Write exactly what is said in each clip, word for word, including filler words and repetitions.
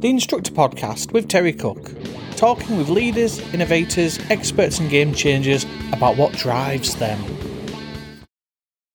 The Instructor Podcast with Terry Cook, talking with leaders, innovators, experts and game changers about what drives them.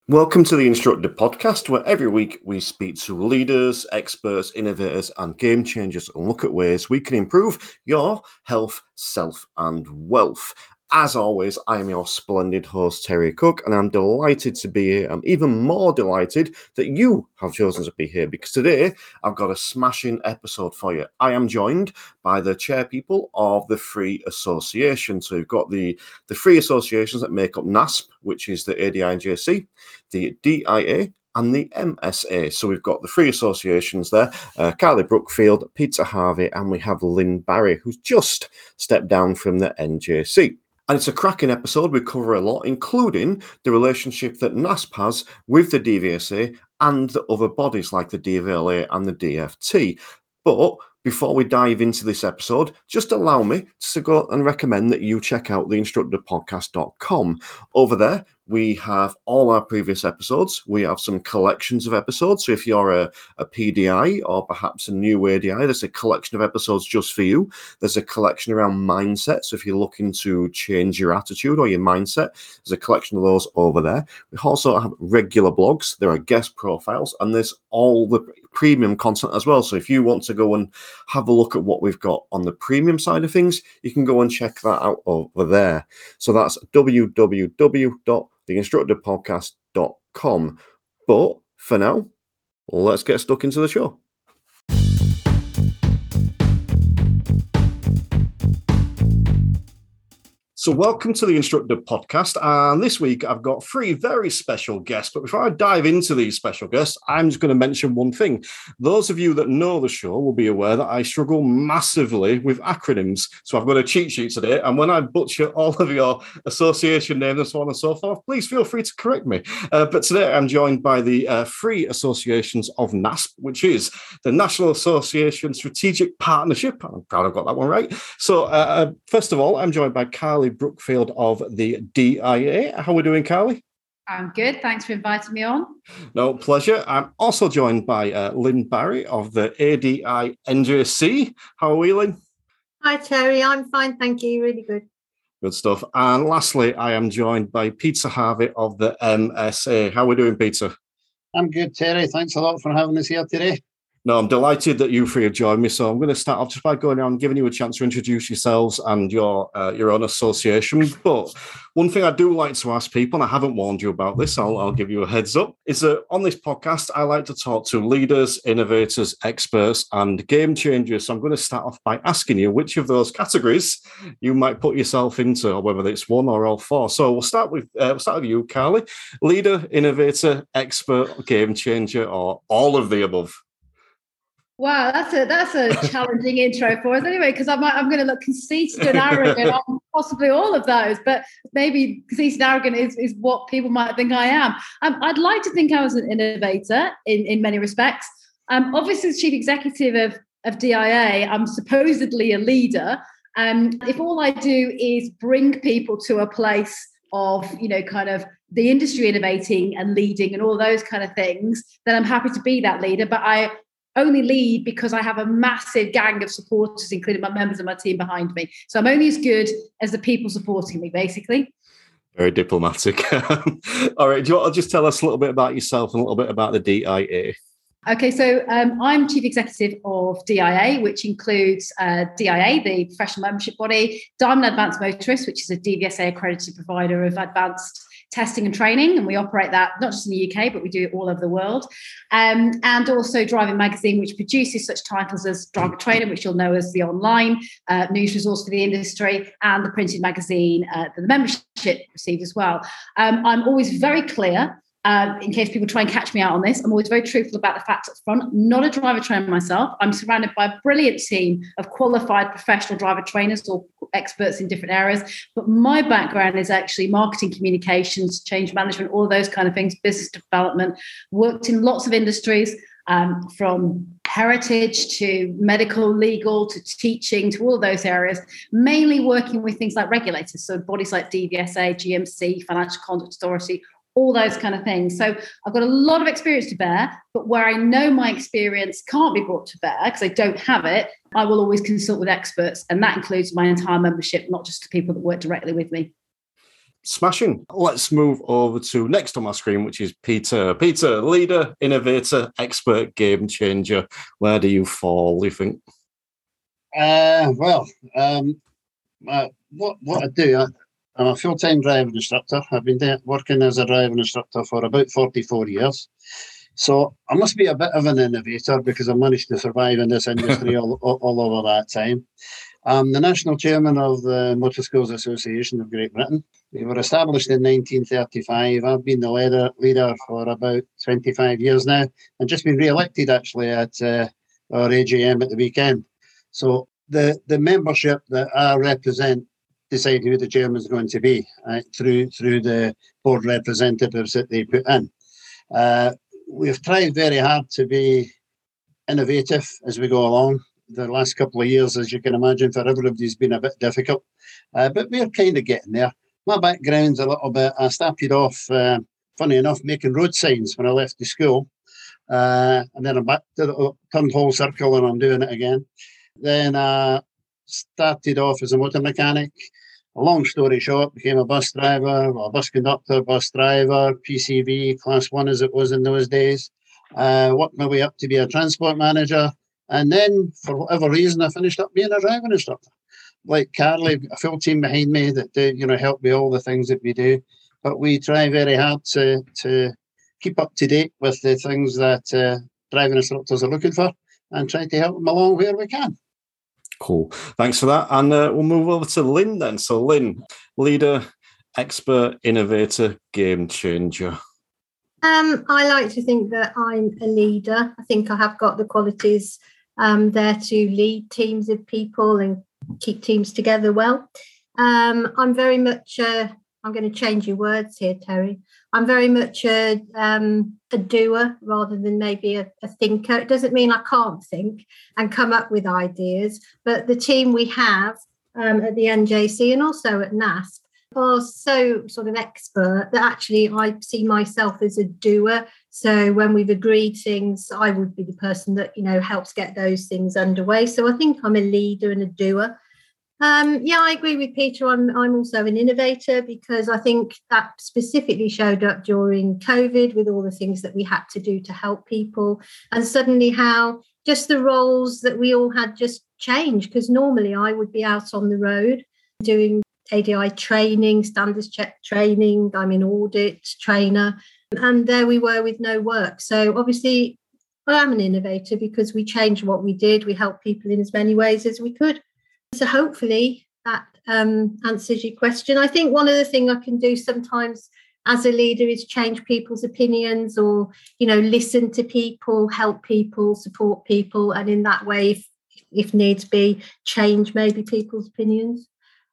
Welcome to the Instructor Podcast, where every week we speak to leaders, experts, innovators and game changers and look at ways we can improve your health, self and wealth. As always, I'm your splendid host, Terry Cook, and I'm delighted to be here. I'm even more delighted that you have chosen to be here, because today I've got a smashing episode for you. I am joined by the chairpeople of the Free Association. So you've got the, the Free Associations that make up NASP, which is the A D I N J C, the D I A, and the M S A. So we've got the three associations there, uh, Carly Brookfield, Peter Harvey, and we have Lynne Barrie, who's just stepped down from the N J C. And it's a cracking episode. We cover a lot, including the relationship that NASP has with the D V S A and the other bodies like the D V L A and the D F T. But before we dive into this episode, just allow me to go and recommend that you check out the instructor podcast dot com. Over there, we have all our previous episodes. We have some collections of episodes. So if you're a, a P D I or perhaps a new A D I, there's a collection of episodes just for you. There's a collection around mindset. So if you're looking to change your attitude or your mindset, there's a collection of those over there. We also have regular blogs. There are guest profiles, and there's all the premium content as well. So if you want to go and have a look at what we've got on the premium side of things, you can go and check that out over there. So that's www. the instructor podcast dot com. But for now, let's get stuck into the show. So welcome to the Instructor Podcast, and this week I've got three very special guests, but before I dive into these special guests, I'm just going to mention one thing. Those of you that know the show will be aware that I struggle massively with acronyms, so I've got a cheat sheet today, and when I butcher all of your association names and so on and so forth, please feel free to correct me. Uh, but today I'm joined by the uh, Free Associations of NASP, which is the National Association Strategic Partnership. I'm proud I've got that one right. So uh, first of all, I'm joined by Carly Brookfield of the D I A. How are we doing, Carly? I'm good. Thanks for inviting me on. No, pleasure. I'm also joined by uh, Lynne Barrie of the A D I N J C. How are we, Lynne? Hi, Terry. I'm fine, thank you. Really good. Good stuff. And lastly, I am joined by Peter Harvey of the M S A. How are we doing, Peter? I'm good, Terry. Thanks a lot for having us here today. No, I'm delighted that you three have joined me. So I'm going to start off just by going on, giving you a chance to introduce yourselves and your uh, your own association. But one thing I do like to ask people, and I haven't warned you about this, I'll, I'll give you a heads up, is that on this podcast, I like to talk to leaders, innovators, experts, and game changers. So I'm going to start off by asking you which of those categories you might put yourself into, or whether it's one or all four. So we'll start with uh, we'll start with you, Carly. Leader, innovator, expert, game changer, or all of the above? Wow, that's a that's a challenging intro for us anyway, because I'm I'm going to look conceited and arrogant on possibly all of those, but maybe conceited and arrogant is, is what people might think I am. Um, I'd like to think I was an innovator in, in many respects. Um, obviously, as chief executive of, of D I A, I'm supposedly a leader. Um, if all I do is bring people to a place of, you know, kind of the industry innovating and leading and all those kind of things, then I'm happy to be that leader. But I only lead because I have a massive gang of supporters, including my members of my team behind me. So I'm only as good as the people supporting me, basically. Very diplomatic. All right, do you want to just tell us a little bit about yourself and a little bit about the D I A? Okay, so um, I'm Chief Executive of D I A, which includes uh, D I A, the professional membership body, Diamond Advanced Motorists, which is a D V S A accredited provider of advanced testing and training, and we operate that not just in the U K, but we do it all over the world. Um, and also Driving Magazine, which produces such titles as Drug Trader, which you'll know as the online uh, news resource for the industry, and the printed magazine uh, that the membership received as well. Um, I'm always very clear, uh, in case people try and catch me out on this, I'm always very truthful about the facts up front. I'm not a driver trainer myself. I'm surrounded by a brilliant team of qualified professional driver trainers or experts in different areas, but my background is actually marketing, communications, change management, all those kind of things, business development, worked in lots of industries, um, from heritage to medical, legal, to teaching, to all of those areas, mainly working with things like regulators, so bodies like D V S A, G M C, Financial Conduct Authority, all those kind of things. So I've got a lot of experience to bear, but where I know my experience can't be brought to bear because I don't have it, I will always consult with experts. And that includes my entire membership, not just the people that work directly with me. Smashing. Let's move over to next on my screen, which is Peter. Peter, leader, innovator, expert, game changer. Where do you fall, you think? Uh, well, um, uh, what what I do, I, I'm a full-time driving instructor. I've been de- working as a driving instructor for about forty-four years. So I must be a bit of an innovator because I managed to survive in this industry all, all, all over that time. I'm the national chairman of the Motor Schools Association of Great Britain. We were established in nineteen thirty-five. I've been the leader, leader for about twenty-five years now, and just been re-elected actually at uh, our A G M at the weekend. So the, the membership that I represent decide who the chairman's going to be uh, through through the board representatives that they put in. Uh, we've tried very hard to be innovative as we go along. The last couple of years, as you can imagine, for everybody's been a bit difficult, uh, but we're kind of getting there. My background's a little bit, I started off, uh, funny enough, making road signs when I left the school, uh, and then I back to the, turned whole circle and I'm doing it again. Then I uh, started off as a motor mechanic. Long story short, became a bus driver, well, a bus conductor, bus driver, P C V, class one as it was in those days. Uh, worked my way up to be a transport manager. And then, for whatever reason, I finished up being a driving instructor. Like Carly, a full team behind me that do, you know, help me all the things that we do. But we try very hard to, to keep up to date with the things that uh, driving instructors are looking for and try to help them along where we can. Cool. Thanks for that. And uh, we'll move over to Lynne then. So Lynne, leader, expert, innovator, game changer. Um, I like to think that I'm a leader. I think I have got the qualities um, there to lead teams of people and keep teams together well. Um, I'm very much, a, I'm going to change your words here, Terry. I'm very much a, um, a doer rather than maybe a, a thinker. It doesn't mean I can't think and come up with ideas, but the team we have um, at the N J C and also at NASP are so sort of expert that actually I see myself as a doer. So when we've agreed things, I would be the person that, you know, helps get those things underway. So I think I'm a leader and a doer. Um, yeah, I agree with Peter. I'm, I'm also an innovator because I think that specifically showed up during COVID with all the things that we had to do to help people, and suddenly how just the roles that we all had just changed, because normally I would be out on the road doing A D I training, standards check training, I'm an audit trainer, and there we were with no work. So obviously I am an innovator because we changed what we did. We helped people in as many ways as we could. So hopefully that um, answers your question. I think one other thing I can do sometimes as a leader is change people's opinions or, you know, listen to people, help people, support people. And in that way, if, if needs be, change maybe people's opinions.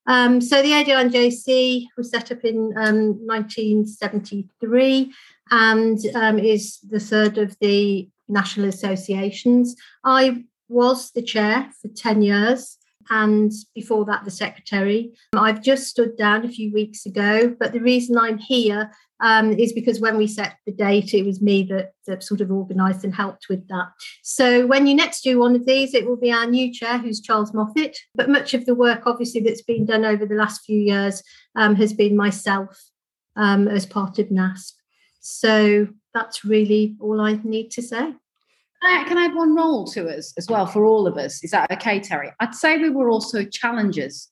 Um, so the A D I N J C was set up in um, nineteen seventy-three and um, is the third of the national associations. I was the chair for ten years. And before that, the secretary. I've just stood down a few weeks ago, but the reason I'm here um, is because when we set the date, it was me that, that sort of organised and helped with that. So when you next do one of these, it will be our new chair, who's Charles Moffitt. But much of the work, obviously, that's been done over the last few years um, has been myself um, as part of NASP. So that's really all I need to say. Can I add one role to us as well for all of us? Is that okay, Terry? I'd say we were also challengers,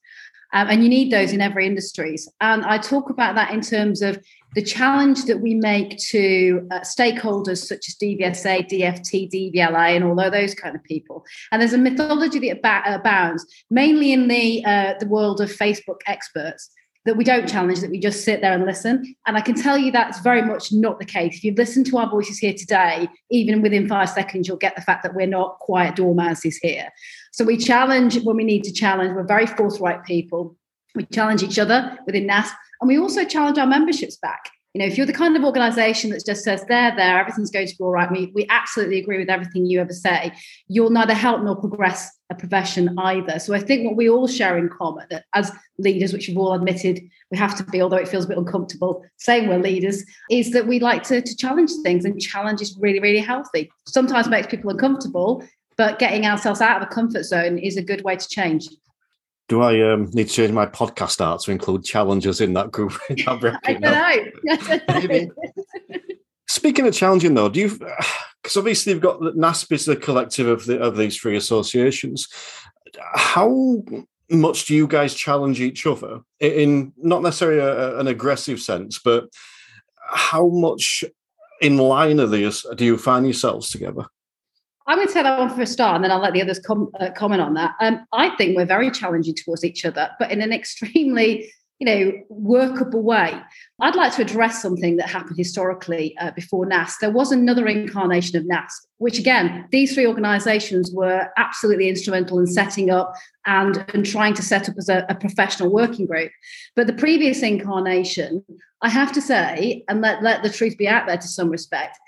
um, and you need those in every industry. And I talk about that in terms of the challenge that we make to uh, stakeholders such as D V S A, D F T, D V L A, and all of those kind of people. And there's a methodology that ab- abounds, mainly in the uh, the world of Facebook experts, that we don't challenge, that we just sit there and listen. And I can tell you that's very much not the case. If you've listened to our voices here today, even within five seconds, you'll get the fact that we're not quiet dormouses here. So we challenge when we need to challenge. We're very forthright people. We challenge each other within NASP, and we also challenge our memberships back. You know, if you're the kind of organisation that just says there, there, everything's going to be all right, we, we absolutely agree with everything you ever say, you'll neither help nor progress a profession either. So I think what we all share in common as leaders, which we've all admitted we have to be, although it feels a bit uncomfortable saying we're leaders, is that we like to, to challenge things, and challenge is really, really healthy. Sometimes it makes people uncomfortable, but getting ourselves out of the comfort zone is a good way to change. Do I um, need to change my podcast art to include challenges in that group? In that bracket? I don't know. I don't know. Speaking of challenging, though, do you? Because obviously you've got N A S P is the collective of the of these three associations. How much do you guys challenge each other in not necessarily a, an aggressive sense, but how much in line are these? Do you find yourselves together? I'm going to take that one for a start, and then I'll let the others com- uh, comment on that. Um, I think we're very challenging towards each other, but in an extremely, you know, workable way. I'd like to address something that happened historically uh, before N A S P. There was another incarnation of N A S P, which again, these three organisations were absolutely instrumental in setting up and, and trying to set up as a, a professional working group. But the previous incarnation, I have to say, and let, let the truth be out there to some respect,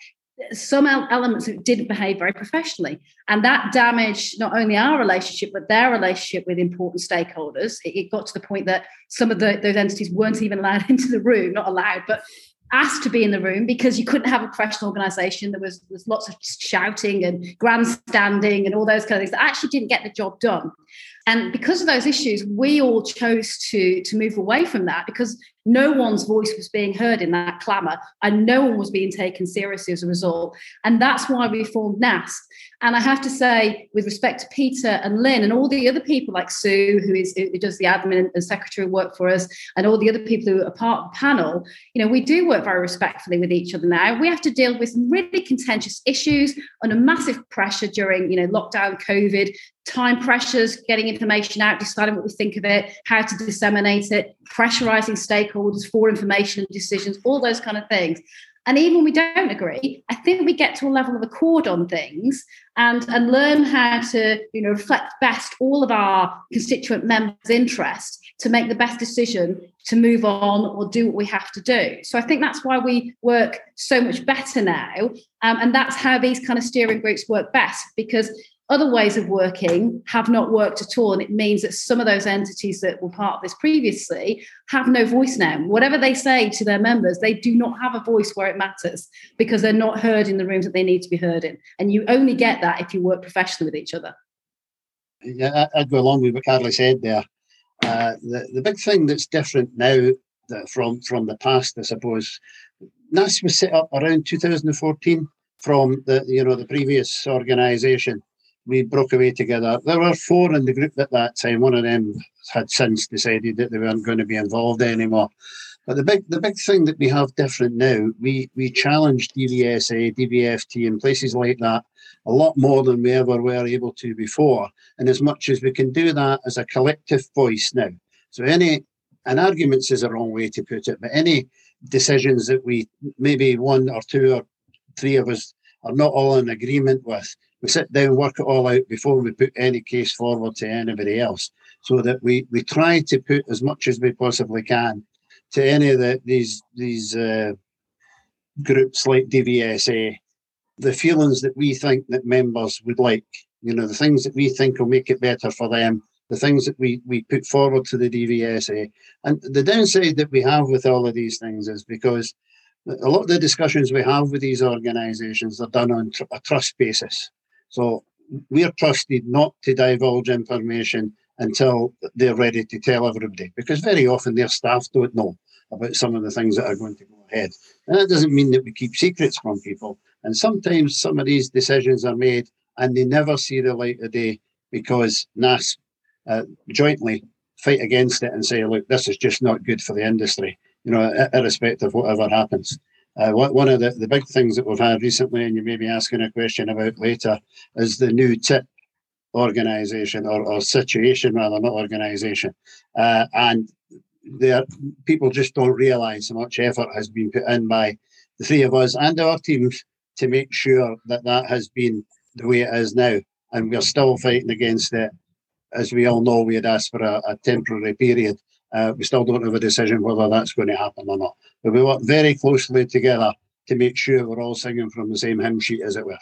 some elements didn't behave very professionally, and that damaged not only our relationship but their relationship with important stakeholders. It got to the point that some of the, those entities weren't even allowed into the room, not allowed, but asked to be in the room, because you couldn't have a professional organisation. There was, was lots of shouting and grandstanding and all those kind of things that actually didn't get the job done. And because of those issues, we all chose to, to move away from that, because no one's voice was being heard in that clamour, and no one was being taken seriously as a result. And that's why we formed N A S P. And I have to say, with respect to Peter and Lynn and all the other people like Sue, who is who does the admin and secretary work for us, and all the other people who are part of the panel, you know, we do work very respectfully with each other now. We have to deal with some really contentious issues under massive pressure during, you know, lockdown, COVID. Time pressures, getting information out, deciding what we think of it, how to disseminate it, pressurising stakeholders for information and decisions, all those kind of things. And even when we don't agree, I think we get to a level of accord on things and, and learn how to, you know, reflect best all of our constituent members' interests to make the best decision to move on or do what we have to do. So I think that's why we work so much better now. Um, and that's how these kind of steering groups work best, because other ways of working have not worked at all. And it means that some of those entities that were part of this previously have no voice now. Whatever they say to their members, they do not have a voice where it matters, because they're not heard in the rooms that they need to be heard in. And you only get that if you work professionally with each other. Yeah, I'd go along with what Carly said there. Uh, the, the big thing that's different now from, from the past, I suppose, N A S was set up around two thousand fourteen from the, you know, the previous organisation. We broke away together. There were four in the group at that time. One of them had since decided that they weren't going to be involved anymore. But the big the big thing that we have different now, we we challenge D V S A, D V F T and places like that a lot more than we ever were able to before. And as much as we can do that as a collective voice now. So any, and arguments is a wrong way to put it, but any decisions that we, maybe one or two or three of us are not all in agreement with, we sit down, work it all out before we put any case forward to anybody else, so that we, we try to put as much as we possibly can to any of the, these these uh, groups like D V S A, the feelings that we think that members would like, you know, the things that we think will make it better for them, the things that we, we put forward to the D V S A. And the downside that we have with all of these things is because a lot of the discussions we have with these organisations are done on tr- a trust basis. So we're trusted not to divulge information until they're ready to tell everybody, because very often their staff don't know about some of the things that are going to go ahead. And that doesn't mean that we keep secrets from people. And sometimes some of these decisions are made and they never see the light of day, because N A S uh, jointly fight against it and say, look, this is just not good for the industry, you know, irrespective of whatever happens. Uh, one of the, the big things that we've had recently, and you may be asking a question about later, is the new TIP organisation, or, or situation rather, not organisation. Uh, and there, people just don't realise how much effort has been put in by the three of us and our teams to make sure that that has been the way it is now. And we're still fighting against it. As we all know, we had asked for a, a temporary period Uh, we still don't have a decision whether that's going to happen or not. But we work very closely together to make sure we're all singing from the same hymn sheet, as it were.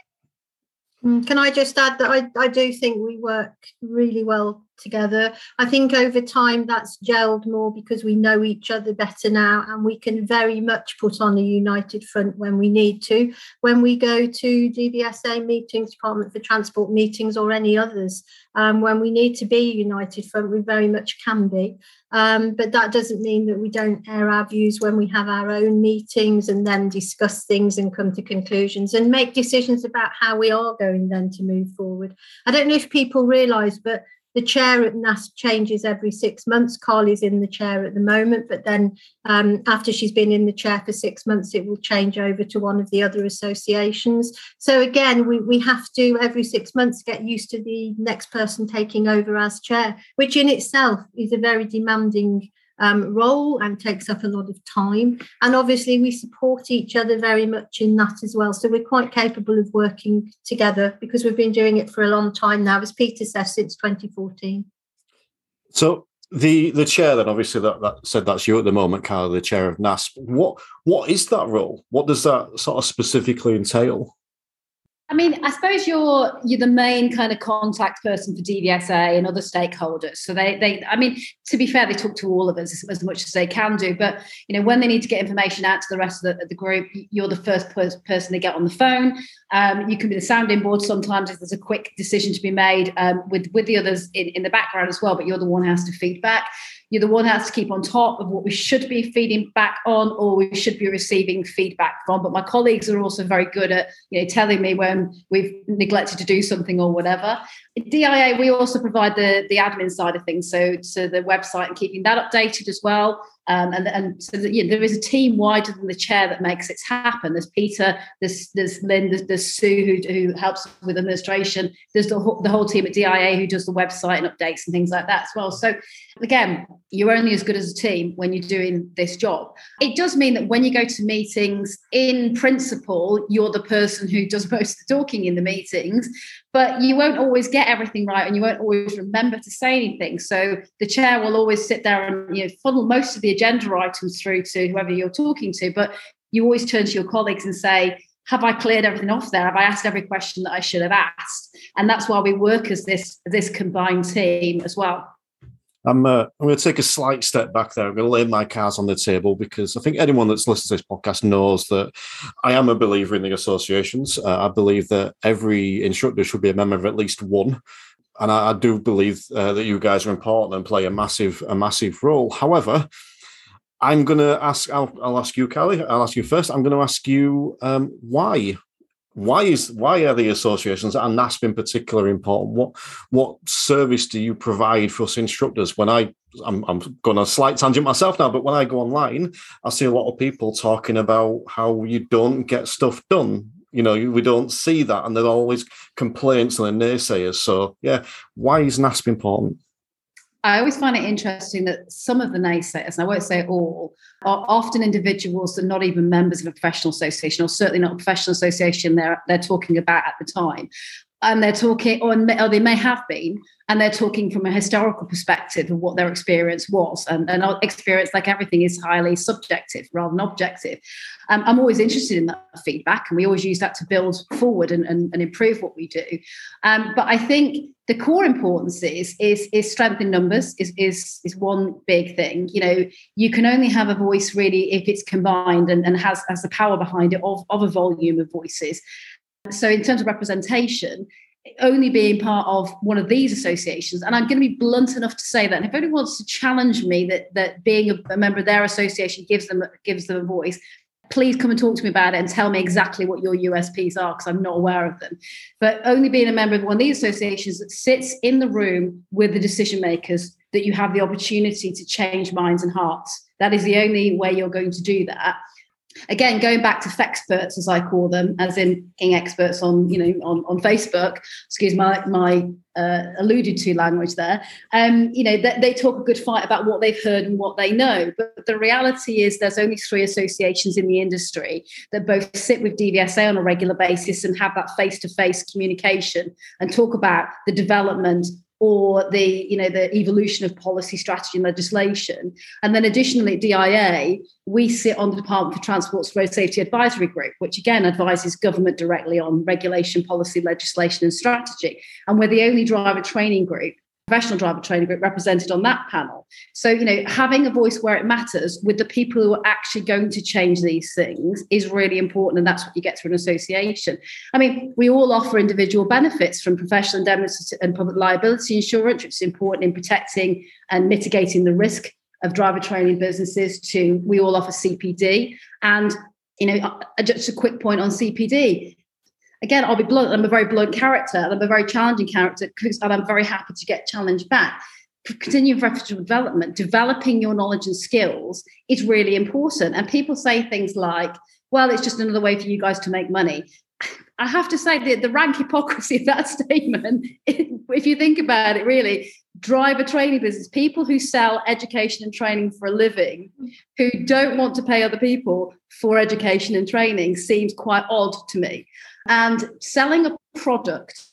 Can I just add that I, I do think we work really well together. I think over time that's gelled more because we know each other better now, and we can very much put on a united front when we need to. When we go to D V S A meetings, Department for Transport meetings, or any others, um, when we need to be united front, we very much can be. Um, but that doesn't mean that we don't air our views when we have our own meetings and then discuss things and come to conclusions and make decisions about how we are going then to move forward. I don't know if people realise, but the chair at N A S P changes every six months. Carly's in the chair at the moment, but then um, after she's been in the chair for six months, it will change over to one of the other associations. So again, we, we have to, every six months, get used to the next person taking over as chair, which in itself is a very demanding um, role and takes up a lot of time. And obviously we support each other very much in that as well. So we're quite capable of working together because we've been doing it for a long time now, as Peter says, since twenty fourteen. So the the chair then, obviously that, that said that's you at the moment, Carly, the chair of N A S P. What what is that role? What does that sort of specifically entail? I mean, I suppose you're you're the main kind of contact person for D V S A and other stakeholders. So they, they, I mean, to be fair, they talk to all of us as, as much as they can do. But, you know, when they need to get information out to the rest of the, the group, you're the first pers- person they get on the phone. Um, you can be the sounding board sometimes if there's a quick decision to be made um, with, with the others in, in the background as well. But you're the one who has to feed back. You're the one who has to keep on top of what we should be feeding back on, or we should be receiving feedback from. But my colleagues are also very good at, you know, telling me when we've neglected to do something or whatever. At D I A, we also provide the, the admin side of things, so so the website and keeping that updated as well. Um, and, and so that, you know, there is a team wider than the chair that makes it happen. There's Peter, there's, there's Lynne, there's, there's Sue who, who helps with administration. There's the whole, the whole team at D I A who does the website and updates and things like that as well. So again, you're only as good as a team when you're doing this job. It does mean that when you go to meetings, in principle, you're the person who does most of the talking in the meetings, but you won't always get everything right and you won't always remember to say anything. So the chair will always sit there and, you know, funnel most of the agenda items through to whoever you're talking to, but you always turn to your colleagues and say, have I cleared everything off there? Have I asked every question that I should have asked? And that's why we work as this, this combined team as well. I'm, uh, I'm going to take a slight step back there. I'm going to lay my cards on the table because I think anyone that's listened to this podcast knows that I am a believer in the associations. Uh, I believe that every instructor should be a member of at least one. And I, I do believe uh, that you guys are important and play a massive, a massive role. However, I'm going to ask, I'll, I'll ask you, Carly, I'll ask you first. I'm going to ask you um, why. Why is why are the associations and N A S P in particular important? What what service do you provide for us instructors? When I I'm, I'm going on a slight tangent myself now, but when I go online, I see a lot of people talking about how you don't get stuff done. You know, you, we don't see that, and there are always complaints and the naysayers. So yeah, why is N A S P important? I always find it interesting that some of the naysayers, and I won't say all, are often individuals that are not even members of a professional association, or certainly not a professional association they're, they're talking about at the time. And they're talking, or, or they may have been, and they're talking from a historical perspective of what their experience was. And, and experience, like everything, is highly subjective rather than objective. Um, I'm always interested in that feedback, and we always use that to build forward and, and, and improve what we do. Um, but I think the core importance is is is strength in numbers is is is one big thing. You know, you can only have a voice really if it's combined and, and has, has the power behind it of, of a volume of voices. So in terms of representation, only being part of one of these associations, and I'm going to be blunt enough to say that, and if anyone wants to challenge me that that being a, a member of their association gives them gives them a voice, please come and talk to me about it and tell me exactly what your U S Ps are, because I'm not aware of them. But only being a member of one of these associations that sits in the room with the decision makers, that you have the opportunity to change minds and hearts. That is the only way you're going to do that. Again, going back to Fexperts, as I call them, as in being experts on, you know, on, on Facebook, excuse my my uh, alluded to language there, um, you know, they, they talk a good fight about what they've heard and what they know. But the reality is there's only three associations in the industry that both sit with D V S A on a regular basis and have that face-to-face communication and talk about the development or the, you know, the evolution of policy, strategy and legislation. And then additionally at D I A, we sit on the Department for Transport's Road Safety Advisory Group, which again advises government directly on regulation, policy, legislation and strategy. And we're the only driver training group, professional driver training group, represented on that panel. So, you know, having a voice where it matters with the people who are actually going to change these things is really important. And that's what you get through an association. I mean, we all offer individual benefits from professional indemnity and public liability insurance, which is important in protecting and mitigating the risk of driver training businesses, to we all offer C P D. And, you know, just a quick point on C P D. Again, I'll be blunt. I'm a very blunt character, and I'm a very challenging character, and I'm very happy to get challenged back. Continuing professional development, developing your knowledge and skills is really important. And people say things like, well, it's just another way for you guys to make money. I have to say that the rank hypocrisy of that statement, if you think about it, really, driver training business, people who sell education and training for a living, who don't want to pay other people for education and training, seems quite odd to me. And selling a product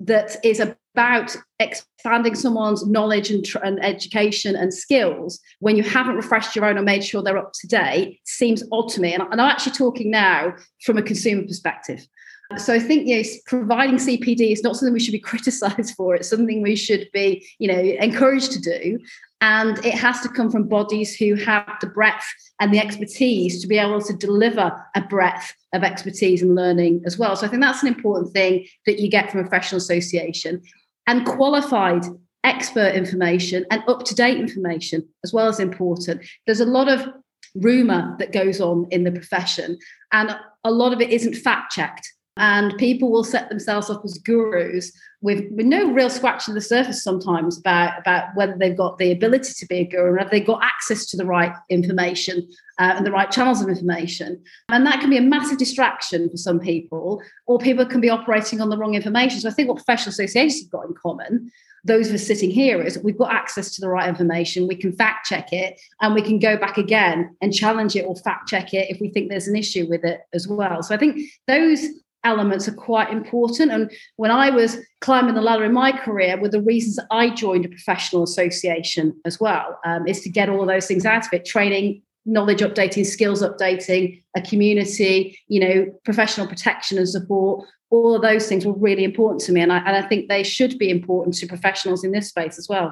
that is about expanding someone's knowledge and, tr- and education and skills when you haven't refreshed your own or made sure they're up to date seems odd to me. And, and I'm actually talking now from a consumer perspective. So I think, yes, providing C P D is not something we should be criticised for. It's something we should be, you know, encouraged to do. And it has to come from bodies who have the breadth and the expertise to be able to deliver a breadth of expertise and learning as well. So I think that's an important thing that you get from a professional association, and qualified expert information and up-to-date information as well is important. There's a lot of rumour that goes on in the profession, and a lot of it isn't fact-checked. And people will set themselves up as gurus with, with no real scratch to the surface sometimes about, about whether they've got the ability to be a guru and have they got access to the right information uh, and the right channels of information. And that can be a massive distraction for some people, or people can be operating on the wrong information. So I think what professional associations have got in common, those who are sitting here, is we've got access to the right information, we can fact check it, and we can go back again and challenge it or fact check it if we think there's an issue with it as well. So I think those elements are quite important. And when I was climbing the ladder in my career, were the reasons I joined a professional association as well, um, is to get all of those things out of it: training, knowledge updating, skills updating, a community, you know, professional protection and support. All of those things were really important to me, and I, and I think they should be important to professionals in this space as well.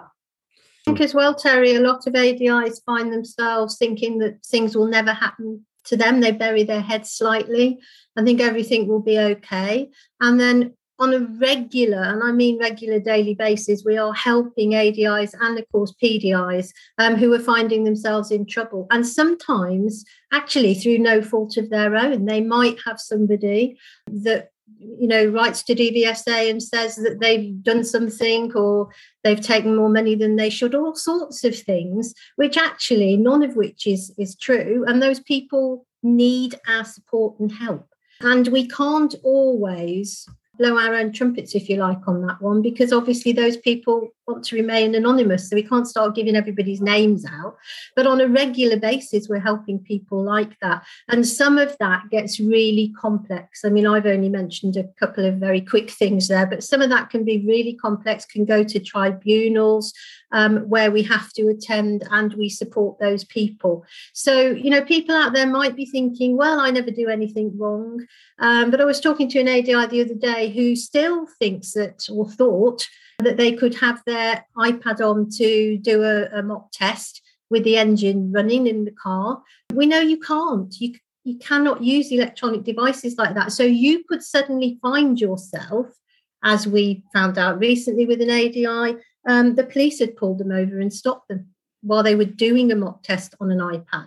I think as well, Terry, a lot of A D Is find themselves thinking that things will never happen to them. They bury their heads slightly. I think everything will be okay. And then on a regular, and I mean regular daily basis, we are helping A D Is and, of course, P D Is um, who are finding themselves in trouble. And sometimes, actually, through no fault of their own, they might have somebody that, you know, writes to D V S A and says that they've done something or they've taken more money than they should, all sorts of things, which actually none of which is, is true. And those people need our support and help. And we can't always blow our own trumpets, if you like, on that one, because obviously those people want to remain anonymous. So we can't start giving everybody's names out. But on a regular basis, we're helping people like that. And some of that gets really complex. I mean, I've only mentioned a couple of very quick things there, but some of that can be really complex, can go to tribunals um, where we have to attend and we support those people. So, you know, people out there might be thinking, well, I never do anything wrong. Um, but I was talking to an A D I the other day who still thinks that, or thought that, they could have their iPad on to do a, a mock test with the engine running in the car. We know you can't. You, you cannot use electronic devices like that. So you could suddenly find yourself, as we found out recently with an A D I, um, the police had pulled them over and stopped them while they were doing a mock test on an iPad.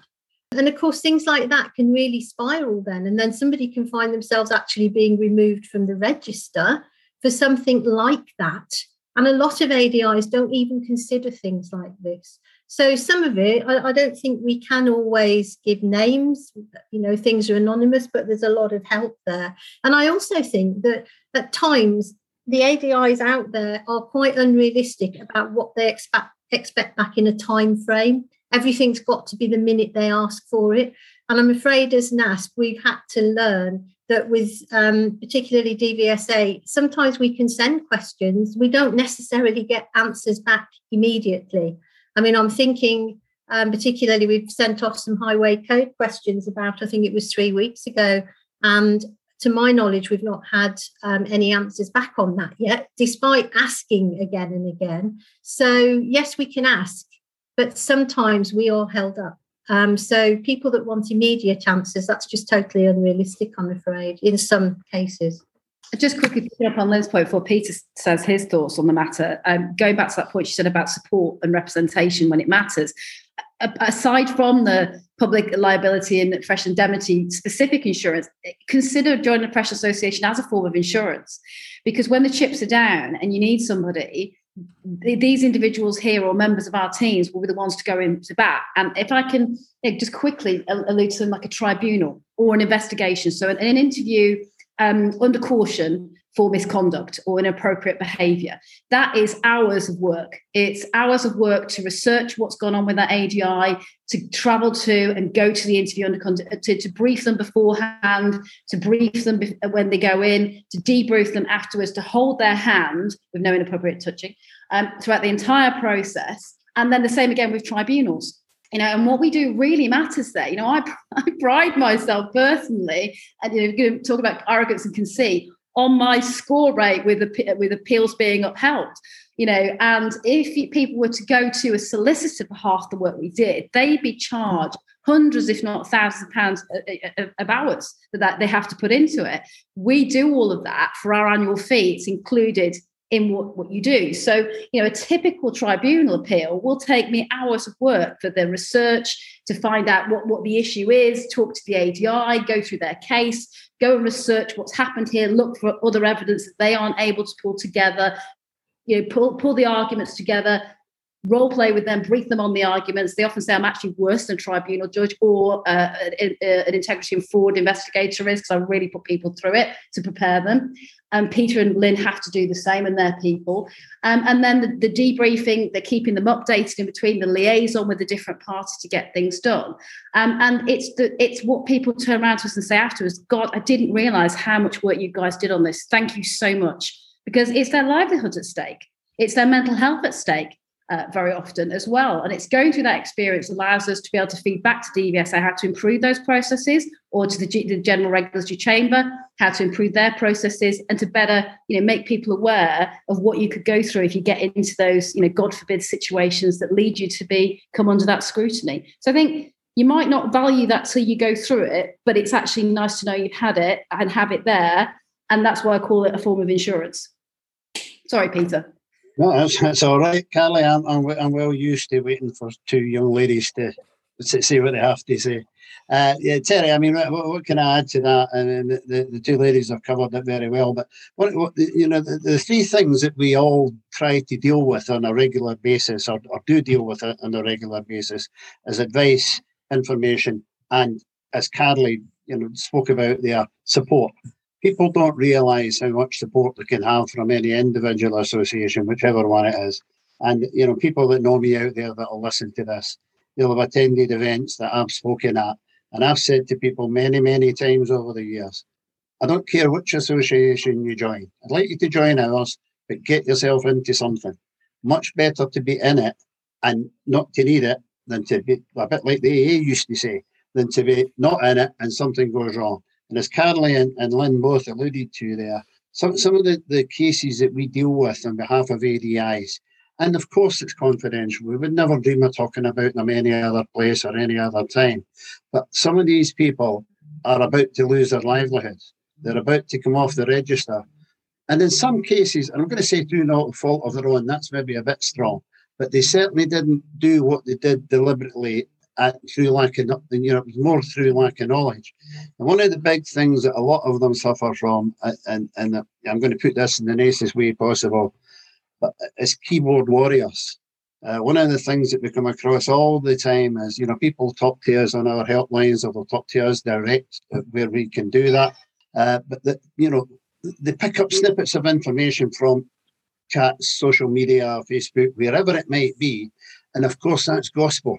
And of course, things like that can really spiral then. And then somebody can find themselves actually being removed from the register for something like that. And a lot of A D Is don't even consider things like this. So some of it, I, I don't think we can always give names. You know, things are anonymous, but there's a lot of help there. And I also think that at times the A D Is out there are quite unrealistic about what they expect, expect back in a time frame. Everything's got to be the minute they ask for it. And I'm afraid as N A S P, we've had to learn that with um, particularly D V S A, sometimes we can send questions. We don't necessarily get answers back immediately. I mean, I'm thinking um, particularly we've sent off some highway code questions about, I think it was three weeks ago. And to my knowledge, we've not had um, any answers back on that yet, despite asking again and again. So yes, we can ask, but sometimes we are held up. Um, so people that want immediate answers, that's just totally unrealistic, I'm afraid, in some cases. Just quickly picking up on Lynn's point before Peter says his thoughts on the matter, um, going back to that point she said about support and representation when it matters, aside from the public liability and fresh indemnity specific insurance, consider joining the Fresh Association as a form of insurance, because when the chips are down and you need somebody, these individuals here or members of our teams will be the ones to go into bat. And if I can you know, just quickly allude to them, like a tribunal or an investigation. So an, an interview um, under caution for misconduct or inappropriate behaviour. That is hours of work. It's hours of work to research what's gone on with that A D I, to travel to and go to the interview under conduct, to, to brief them beforehand, to brief them be- when they go in, to debrief them afterwards, to hold their hand with no inappropriate touching um, throughout the entire process. And then the same again with tribunals. You know, and what we do really matters there. You know, I, I pride myself personally, and you know, we're going to talk about arrogance and conceit, on my score rate with with appeals being upheld, you know, and if people were to go to a solicitor for half the work we did, they'd be charged hundreds, if not thousands of pounds of hours that they have to put into it. We do all of that for our annual fee. It's included in what, what you do. So, you know, a typical tribunal appeal will take me hours of work for the research to find out what, what the issue is, talk to the A D I, go through their case, go and research what's happened here, look for other evidence that they aren't able to pull together, you know, pull, pull the arguments together, role play with them, brief them on the arguments. They often say I'm actually worse than a tribunal judge or uh, an, an integrity and fraud investigator is, because I really put people through it to prepare them. And Peter and Lynn have to do the same, and their people. Um, and then the, the debriefing, they're keeping them updated in between, the liaison with the different parties to get things done. Um, and it's the, it's what people turn around to us and say afterwards, God, I didn't realise how much work you guys did on this. Thank you so much. Because it's their livelihood at stake. It's their mental health at stake. Uh, very often as well. And it's going through that experience allows us to be able to feed back to D V S A how to improve those processes, or to the, G- the General Regulatory Chamber, how to improve their processes, and to better, you know, make people aware of what you could go through if you get into those, you know, God forbid situations that lead you to be come under that scrutiny. So I think you might not value that till you go through it, but it's actually nice to know you've had it and have it there. And that's why I call it a form of insurance. Sorry, Peter. No, that's, that's all right, Carly. I'm, I'm I'm well used to waiting for two young ladies to, to say what they have to say. Uh, yeah, Terry, I mean, what, what can I add to that? I mean, the, the, the two ladies have covered it very well. But, what, what you know, the, the three things that we all try to deal with on a regular basis, or, or do deal with it on a regular basis, is advice, information, and, as Carly, you know, spoke about there, support. People don't realise how much support they can have from any individual association, whichever one it is. And, you know, people that know me out there that will listen to this, they'll have attended events that I've spoken at. And I've said to people many, many times over the years, I don't care which association you join. I'd like you to join ours, but get yourself into something. Much better to be in it and not to need it than to be, a bit like the A A used to say, than to be not in it and something goes wrong. And as Carly and, and Lynn both alluded to there, some, some of the, the cases that we deal with on behalf of A D Is, and of course it's confidential. We would never dream of talking about them any other place or any other time. But some of these people are about to lose their livelihoods. They're about to come off the register. And in some cases, and I'm going to say through no fault of their own, that's maybe a bit strong, but they certainly didn't do what they did deliberately At, through lack of, you know, it was more through lack of knowledge. And one of the big things that a lot of them suffer from, and, and I'm going to put this in the nicest way possible, but is keyboard warriors. Uh, one of the things that we come across all the time is, you know, people talk to us on our helplines, or they'll talk to us direct where we can do that. Uh, but, the, you know, they pick up snippets of information from chats, social media, Facebook, wherever it might be. And, of course, that's gospel.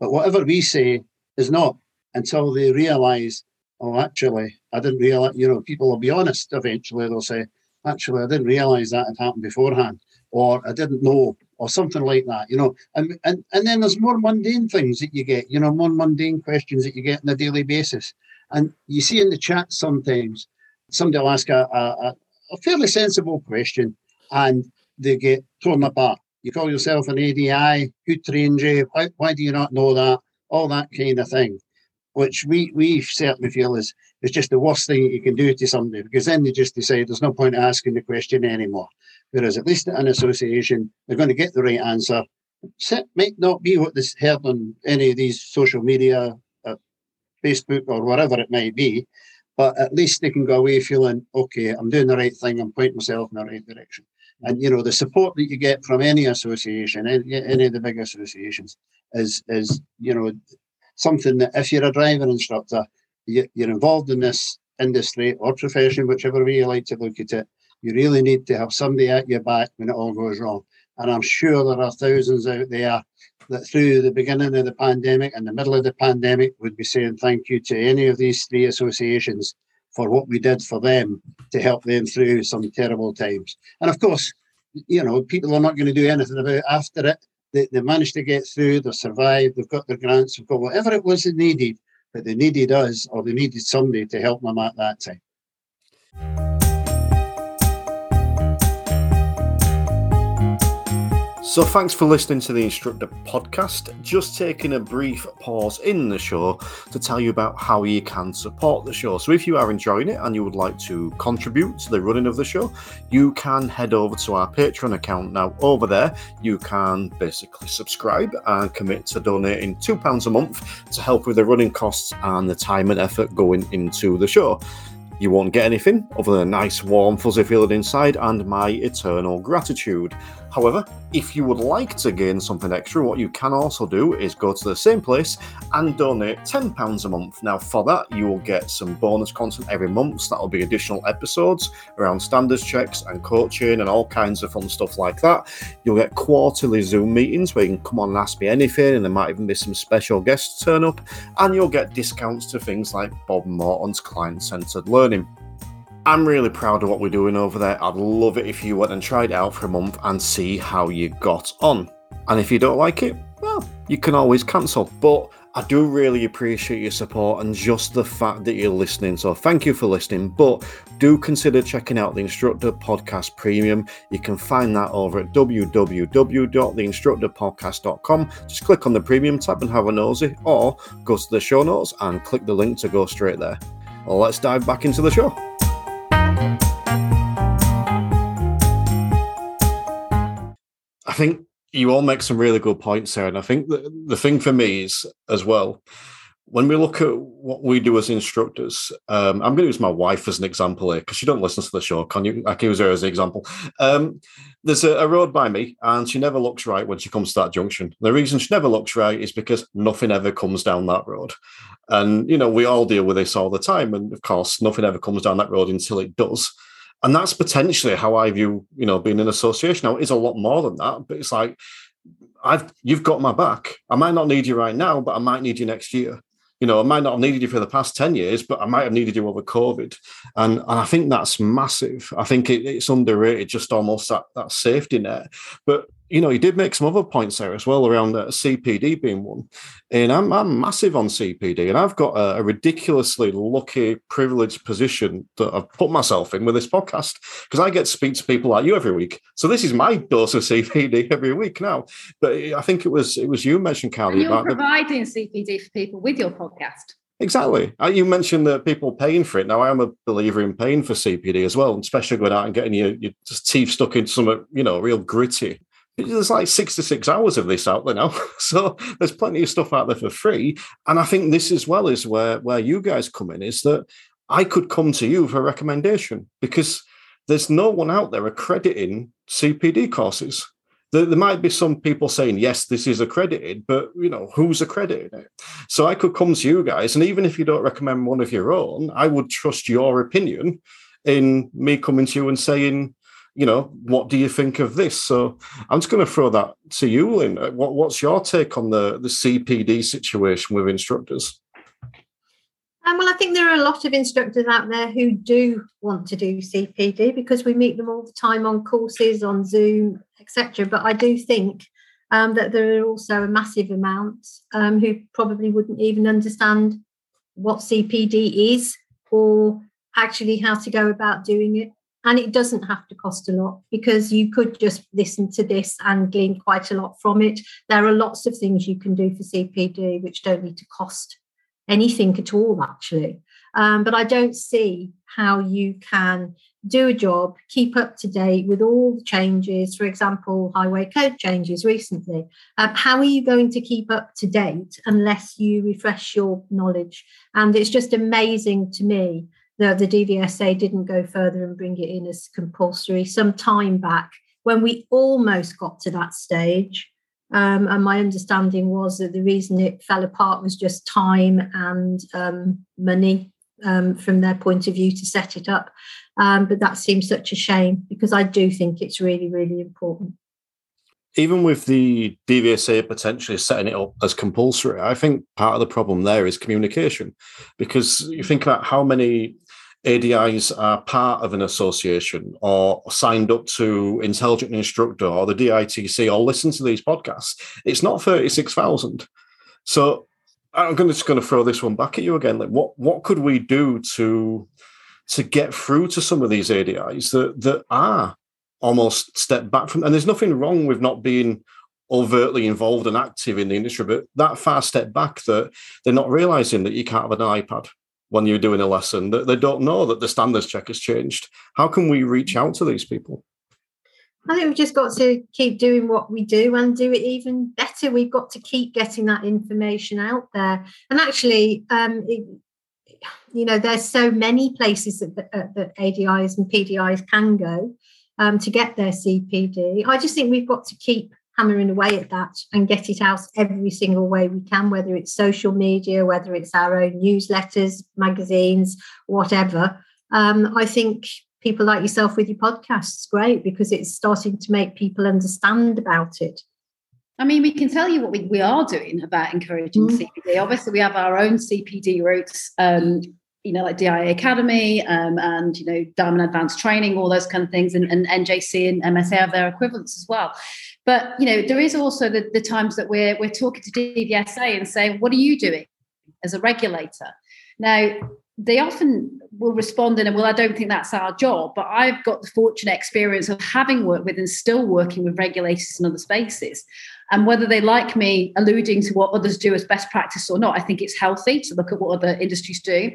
But whatever we say is not, until they realise, oh, actually, I didn't realize, you know, people will be honest eventually. They'll say, actually, I didn't realize that had happened beforehand, or I didn't know, or something like that, you know. And, and, and then there's more mundane things that you get, you know, more mundane questions that you get on a daily basis. And you see in the chat sometimes, somebody will ask a, a, a fairly sensible question and they get torn apart. You call yourself an A D I, who trained you, why, why do you not know that, all that kind of thing, which we, we certainly feel is, is just the worst thing you can do to somebody, because then they just decide there's no point in asking the question anymore. Whereas at least at an association, they're going to get the right answer. It might not be what is heard on any of these social media, uh, Facebook or whatever it may be, but at least they can go away feeling, okay, I'm doing the right thing, I'm pointing myself in the right direction. And, you know, the support that you get from any association, any, any of the big associations, is, is, you know, something that if you're a driving instructor, you, you're involved in this industry or profession, whichever way you like to look at it, you really need to have somebody at your back when it all goes wrong. And I'm sure there are thousands out there that through the beginning of the pandemic and the middle of the pandemic would be saying thank you to any of these three associations for what we did for them to help them through some terrible times. And of course, you know, people are not going to do anything about it after it. They, they managed to get through, they've survived, they've got their grants, they've got whatever it was they needed, but they needed us, or they needed somebody to help them at that time. So thanks for listening to the Instructor Podcast. Just taking a brief pause in the show to tell you about how you can support the show. So if you are enjoying it and you would like to contribute to the running of the show, you can head over to our Patreon account. Now over there, you can basically subscribe and commit to donating two pounds a month to help with the running costs and the time and effort going into the show. You won't get anything other than a nice, warm, fuzzy feeling inside and my eternal gratitude. However, if you would like to gain something extra, what you can also do is go to the same place and donate ten pounds a month. Now, for that, you will get some bonus content every month. So that'll be additional episodes around standards checks and coaching and all kinds of fun stuff like that. You'll get quarterly Zoom meetings where you can come on and ask me anything, and there might even be some special guests turn up. And you'll get discounts to things like Bob Morton's Client Centred Learning. I'm really proud of what we're doing over there. I'd love it if you went and tried it out for a month and see how you got on. And if you don't like it, well, you can always cancel. But I do really appreciate your support and just the fact that you're listening. So thank you for listening. But do consider checking out the Instructor Podcast Premium. You can find that over at w w w dot the instructor podcast dot com. Just click on the Premium tab and have a nosy, or go to the show notes and click the link to go straight there. Well, let's dive back into the show. I think you all make some really good points there. And I think the, the thing for me is, as well, when we look at what we do as instructors, um, I'm going to use my wife as an example here because she don't listen to the show. Can you? I can use her as an example. Um, there's a, a road by me and she never looks right when she comes to that junction. The reason she never looks right is because nothing ever comes down that road. And, you know, we all deal with this all the time. And, of course, nothing ever comes down that road until it does. And that's potentially how I view, you know, being in an association. Now, it is a lot more than that, but it's like, I've you've got my back. I might not need you right now, but I might need you next year. You know, I might not have needed you for the past ten years, but I might have needed you over COVID. And, and I think that's massive. I think it, it's underrated, just almost that, that safety net. But, you know, you did make some other points there as well around uh, C P D being one. And I'm, I'm massive on C P D. And I've got a, a ridiculously lucky, privileged position that I've put myself in with this podcast because I get to speak to people like you every week. So this is my dose of C P D every week now. But I think it was it was you mentioned, Carly. You're about providing the C P D for people with your podcast. Exactly. You mentioned that people paying for it. Now, I am a believer in paying for C P D as well, especially going out and getting your, your teeth stuck into some, you know, real gritty. There's like sixty-six hours of this out there now. So there's plenty of stuff out there for free. And I think this as well is where, where you guys come in, is that I could come to you for a recommendation because there's no one out there accrediting C P D courses. There, there might be some people saying, yes, this is accredited, but, you know, who's accrediting it? So I could come to you guys. And even if you don't recommend one of your own, I would trust your opinion in me coming to you and saying, you know, what do you think of this? So I'm just going to throw that to you, Lynn. What, what's your take on the, the C P D situation with instructors? Um, well, I think there are a lot of instructors out there who do want to do C P D because we meet them all the time on courses, on Zoom, et cetera. But I do think um, that there are also a massive amount um, who probably wouldn't even understand what C P D is or actually how to go about doing it. And it doesn't have to cost a lot because you could just listen to this and glean quite a lot from it. There are lots of things you can do for C P D which don't need to cost anything at all, actually. Um, but I don't see how you can do a job, keep up to date with all the changes, for example, highway code changes recently. Um, how are you going to keep up to date unless you refresh your knowledge? And it's just amazing to me that the D V S A didn't go further and bring it in as compulsory some time back when we almost got to that stage. Um, and my understanding was that the reason it fell apart was just time and um, money um, from their point of view to set it up. Um, but that seems such a shame because I do think it's really, really important. Even with the D V S A potentially setting it up as compulsory, I think part of the problem there is communication, because you think about how many A D Is are part of an association or signed up to Intelligent Instructor or the D I T C or listen to these podcasts. It's not thirty-six thousand. So I'm going to, just going to throw this one back at you again. Like, what, what could we do to, to get through to some of these A D Is that, that are almost stepped back from? And there's nothing wrong with not being overtly involved and active in the industry, but that far step back that they're not realising that you can't have an iPad when you're doing a lesson, that they don't know that the standards check has changed. How can we reach out to these people? I think we've just got to keep doing what we do and do it even better. We've got to keep getting that information out there. And actually, um, it, you know, there's so many places that, the, uh, that A D Is and P D Is can go um, to get their C P D. I just think we've got to keep hammering away at that and get it out every single way we can, whether it's social media, whether it's our own newsletters, magazines, whatever. Um, I think people like yourself with your podcasts is great because it's starting to make people understand about it. I mean, we can tell you what we, we are doing about encouraging mm. C P D. Obviously, we have our own C P D routes, um, you know, like D I A Academy um, and, you know, Diamond Advanced Training, all those kind of things, and, and N J C and M S A have their equivalents as well. But, you know, there is also the, the times that we're we're talking to D V S A and saying, what are you doing as a regulator? Now, they often will respond in, well, I don't think that's our job, but I've got the fortunate experience of having worked with and still working with regulators in other spaces. And whether they like me alluding to what others do as best practice or not, I think it's healthy to look at what other industries do.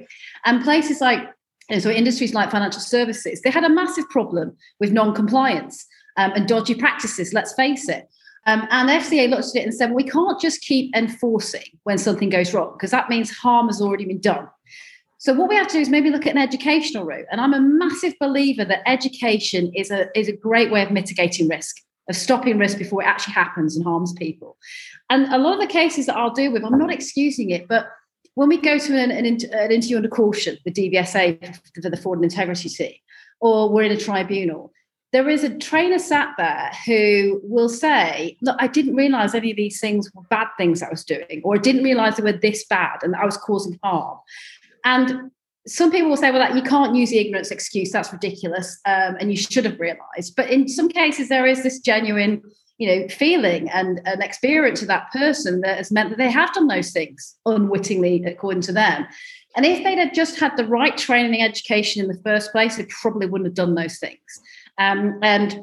And places like, and so industries like financial services, they had a massive problem with non-compliance um, and dodgy practices, let's face it. Um, and F C A looked at it and said, well, we can't just keep enforcing when something goes wrong, because that means harm has already been done. So what we have to do is maybe look at an educational route. And I'm a massive believer that education is a, is a great way of mitigating risk, of stopping risk before it actually happens and harms people. And a lot of the cases that I'll deal with, I'm not excusing it, but when we go to an, an, an interview under caution, the D V S A for the fraud and integrity team, or we're in a tribunal, there is a trainer sat there who will say, look, I didn't realise any of these things were bad things I was doing, or I didn't realise they were this bad and that I was causing harm. And some people will say, well, that you can't use the ignorance excuse. That's ridiculous. Um, and you should have realised. But in some cases, there is this genuine, you know, feeling and an experience of that person that has meant that they have done those things unwittingly, according to them. And if they'd have just had the right training and education in the first place, they probably wouldn't have done those things. Um, and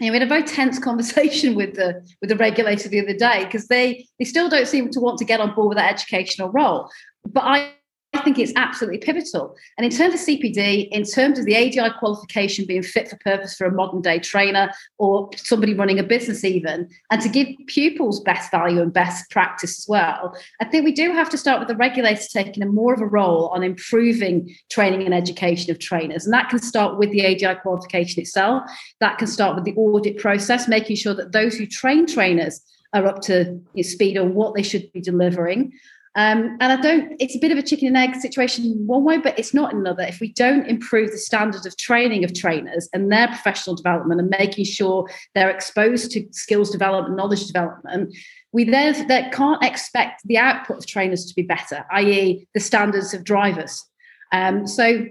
you know, we had a very tense conversation with the with the regulator the other day because they they still don't seem to want to get on board with that educational role. But I. I think it's absolutely pivotal. And in terms of C P D, in terms of the A D I qualification being fit for purpose for a modern day trainer or somebody running a business even, and to give pupils best value and best practice as well, I think we do have to start with the regulator taking a more of a role on improving training and education of trainers. And that can start with the A D I qualification itself. That can start with the audit process, making sure that those who train trainers are up to speed on what they should be delivering. Um, and I don't, it's a bit of a chicken and egg situation in one way, but it's not in another. If we don't improve the standard of training of trainers and their professional development and making sure they're exposed to skills development, knowledge development, we then that can't expect the output of trainers to be better, that is the standards of drivers. Um, so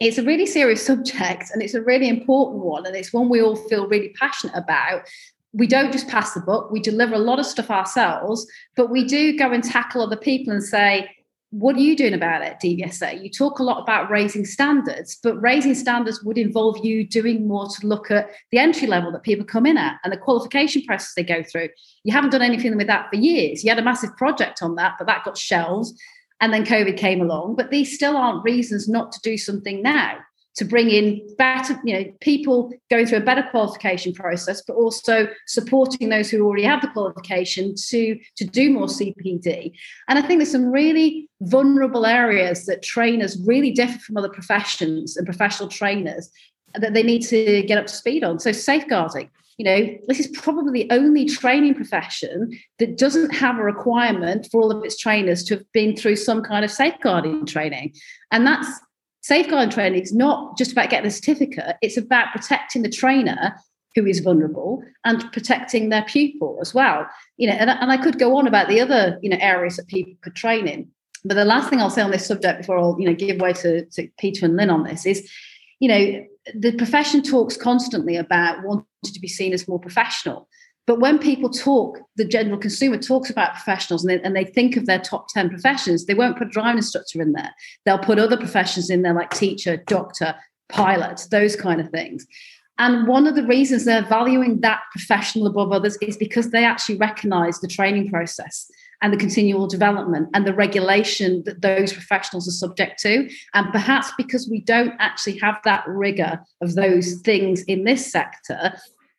it's a really serious subject and it's a really important one. And it's one we all feel really passionate about. We don't just pass the buck. We deliver a lot of stuff ourselves, but we do go and tackle other people and say, what are you doing about it, D V S A? You talk a lot about raising standards, but raising standards would involve you doing more to look at the entry level that people come in at and the qualification process they go through. You haven't done anything with that for years. You had a massive project on that, but that got shelved and then COVID came along. But these still aren't reasons not to do something now, to bring in better, you know, people going through a better qualification process, but also supporting those who already have the qualification to, to do more C P D. And I think there's some really vulnerable areas that trainers really differ from other professions and professional trainers that they need to get up to speed on. So safeguarding, you know, this is probably the only training profession that doesn't have a requirement for all of its trainers to have been through some kind of safeguarding training. And that's, safeguarding training is not just about getting a certificate. It's about protecting the trainer who is vulnerable and protecting their pupil as well. You know, and, and I could go on about the other, you know, areas that people could train in. But the last thing I'll say on this subject before I'll, you know, give way to, to Peter and Lynne on this is, you know, the profession talks constantly about wanting to be seen as more professional. But when people talk, the general consumer talks about professionals and they, and they think of their top ten professions, they won't put a driving instructor in there. They'll put other professions in there like teacher, doctor, pilot, those kind of things. And one of the reasons they're valuing that professional above others is because they actually recognise the training process and the continual development and the regulation that those professionals are subject to. And perhaps because we don't actually have that rigour of those things in this sector,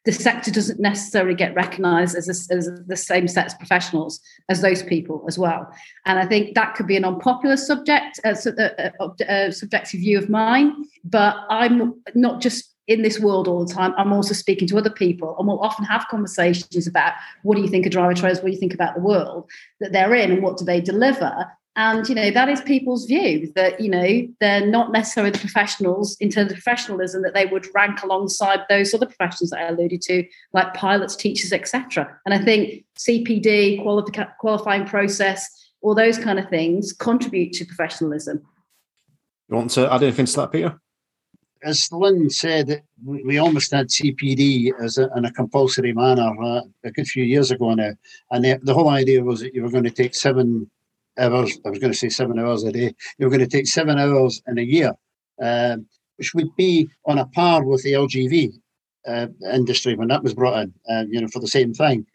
the sector doesn't necessarily get recognised as, as the same set of professionals as those people as well. And I think that could be an unpopular subject, uh, su- uh, uh, subjective view of mine, but I'm not just in this world all the time. I'm also speaking to other people and we'll often have conversations about what do you think of driver trainers, what do you think about the world that they're in and what do they deliver? And, you know, that is people's view that, you know, they're not necessarily the professionals in terms of professionalism that they would rank alongside those other professions that I alluded to, like pilots, teachers, et cetera. And I think C P D, quali- qualifying process, all those kind of things contribute to professionalism. You want to add anything to that, Peter? As Lynne said, we almost had C P D as a, in a compulsory manner uh, a good few years ago now. And the, the whole idea was that you were going to take seven hours, I was going to say seven hours a day, you're going to take seven hours in a year, uh, which would be on a par with the L G V uh, industry when that was brought in, uh, you know, for the same thing.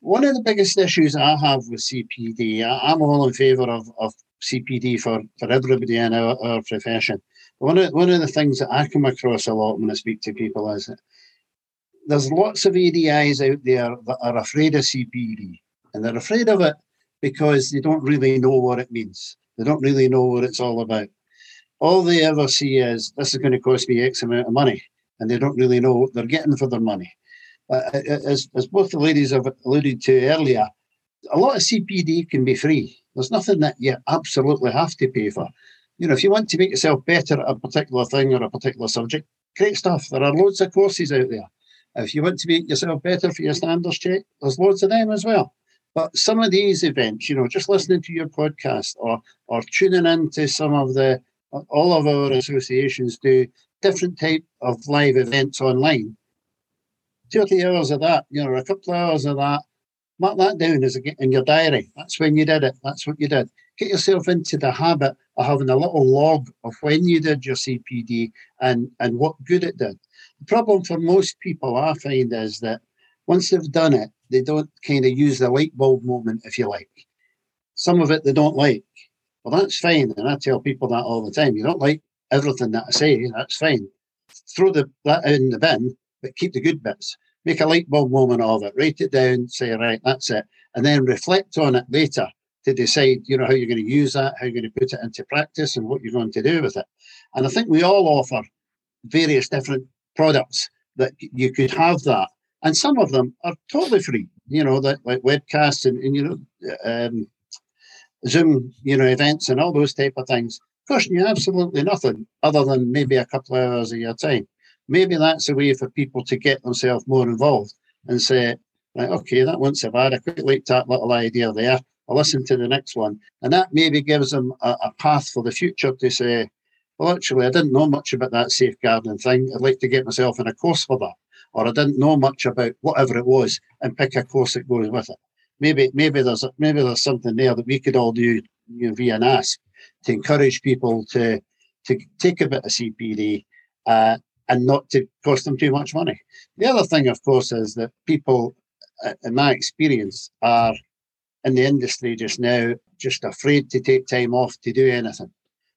One of the biggest issues I have with C P D, I, I'm all in favour of, of C P D for, for everybody in our, our profession. One of, one of the things that I come across a lot when I speak to people is that there's lots of A D Is out there that are afraid of C P D, and they're afraid of it because they don't really know what it means. They don't really know what it's all about. All they ever see is, this is going to cost me X amount of money, and they don't really know what they're getting for their money. Uh, as, as both the ladies have alluded to earlier, a lot of C P D can be free. There's nothing that you absolutely have to pay for. You know, if you want to make yourself better at a particular thing or a particular subject, great stuff. There are loads of courses out there. If you want to make yourself better for your standards check, there's loads of them as well. But some of these events, you know, just listening to your podcast or or tuning into some of the, all of our associations do different type of live events online. thirty hours of that, you know, a couple of hours of that, mark that down as a, in your diary. That's when you did it. That's what you did. Get yourself into the habit of having a little log of when you did your C P D and, and what good it did. The problem for most people I find is that once they've done it, they don't kind of use the light bulb moment, if you like. Some of it they don't like. Well, that's fine. And I tell people that all the time. You don't like everything that I say. That's fine. Throw the, that in the bin, but keep the good bits. Make a light bulb moment of it. Write it down. Say, right, that's it. And then reflect on it later to decide, you know, how you're going to use that, how you're going to put it into practice and what you're going to do with it. And I think we all offer various different products that you could have that. And some of them are totally free, you know, like, like webcasts and, and you know, um, Zoom, you know, events and all those type of things, costing you absolutely nothing other than maybe a couple of hours of your time. Maybe that's a way for people to get themselves more involved and say, right, okay, that one's so bad. I quite like that little idea there. I'll listen to the next one. And that maybe gives them a, a path for the future to say, well, actually, I didn't know much about that safeguarding thing. I'd like to get myself in a course for that. Or I didn't know much about whatever it was and pick a course that goes with it. Maybe maybe there's maybe there's something there that we could all do, you know, via NASP to encourage people to, to take a bit of C P D uh, and not to cost them too much money. The other thing, of course, is that people, in my experience, are in the industry just now just afraid to take time off to do anything.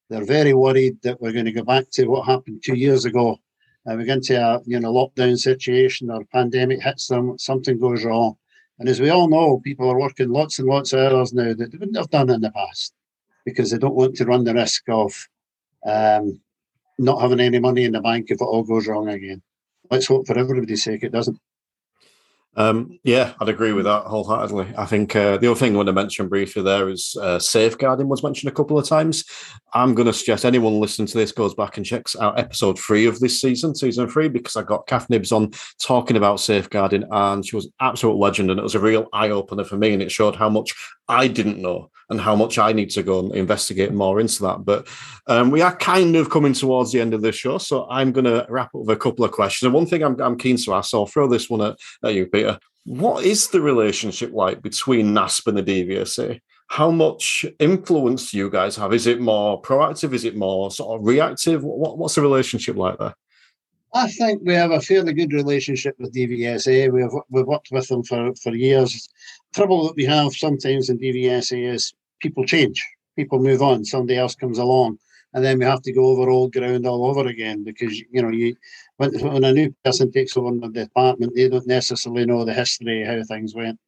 They're very worried that we're going to go back to what happened two years ago. And we're going to a you know, lockdown situation or a pandemic hits them, something goes wrong. And as we all know, people are working lots and lots of hours now that they wouldn't have done in the past because they don't want to run the risk of um, not having any money in the bank if it all goes wrong again. Let's hope for everybody's sake it doesn't. Um, yeah, I'd agree with that wholeheartedly. I think uh, the other thing I want to mention briefly there is uh, safeguarding was mentioned a couple of times. I'm going to suggest anyone listening to this goes back and checks out episode three of this season, season three, because I got Kath Nibbs on talking about safeguarding and she was an absolute legend and it was a real eye-opener for me and it showed how much I didn't know and how much I need to go and investigate more into that. But um, we are kind of coming towards the end of the show, so I'm going to wrap up with a couple of questions. And one thing I'm, I'm keen to ask, so I'll throw this one at, at you, Peter. What is the relationship like between NASP and the D V S A? How much influence do you guys have? Is it more proactive? Is it more sort of reactive? What, what's the relationship like there? I think we have a fairly good relationship with D V S A. We've we've worked with them for, for years. Trouble that we have sometimes in D V S A is people change. People move on. Somebody else comes along. And then we have to go over old ground all over again because, you know, you when, when a new person takes over the department, they don't necessarily know the history, how things went.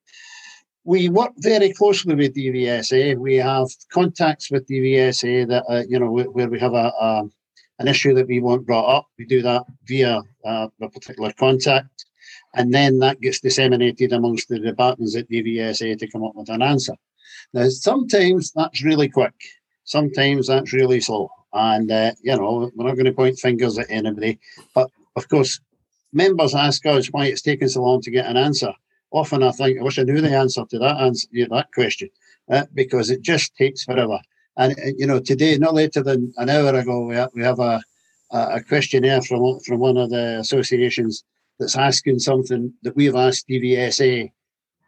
We work very closely with D V S A. We have contacts with D V S A that, uh, you know, where we have a, a an issue that we want brought up. We do that via uh, a particular contact. And then that gets disseminated amongst the departments at D V S A to come up with an answer. Now, sometimes that's really quick. Sometimes that's really slow. And, uh, you know, we're not going to point fingers at anybody. But, of course, members ask us why it's taken so long to get an answer. Often I think, I wish I knew the answer to that answer, you know, that question, uh, because it just takes forever. And, you know, today, not later than an hour ago, we have, we have a, a questionnaire from, from one of the associations that's asking something that we've asked D V S A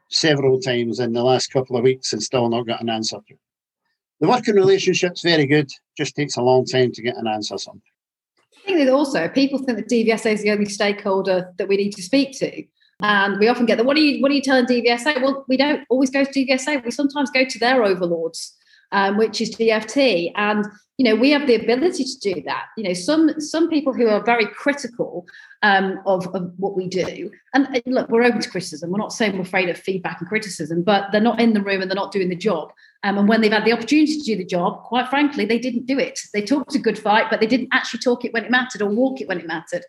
several times in the last couple of weeks and still not got an answer to. The working relationship's very good, just takes a long time to get an answer something. I think that also people think that D V S A is the only stakeholder that we need to speak to. And we often get the, what are you, what are you telling D V S A? Well, we don't always go to D V S A. We sometimes go to their overlords. Um, which is D F T. And, you know, we have the ability to do that. You know, some some people who are very critical um, of, of what we do, and, and look, we're open to criticism. We're not saying we're afraid of feedback and criticism, but they're not in the room and they're not doing the job. Um, and when they've had the opportunity to do the job, quite frankly, they didn't do it. They talked a good fight, but they didn't actually talk it when it mattered or walk it when it mattered.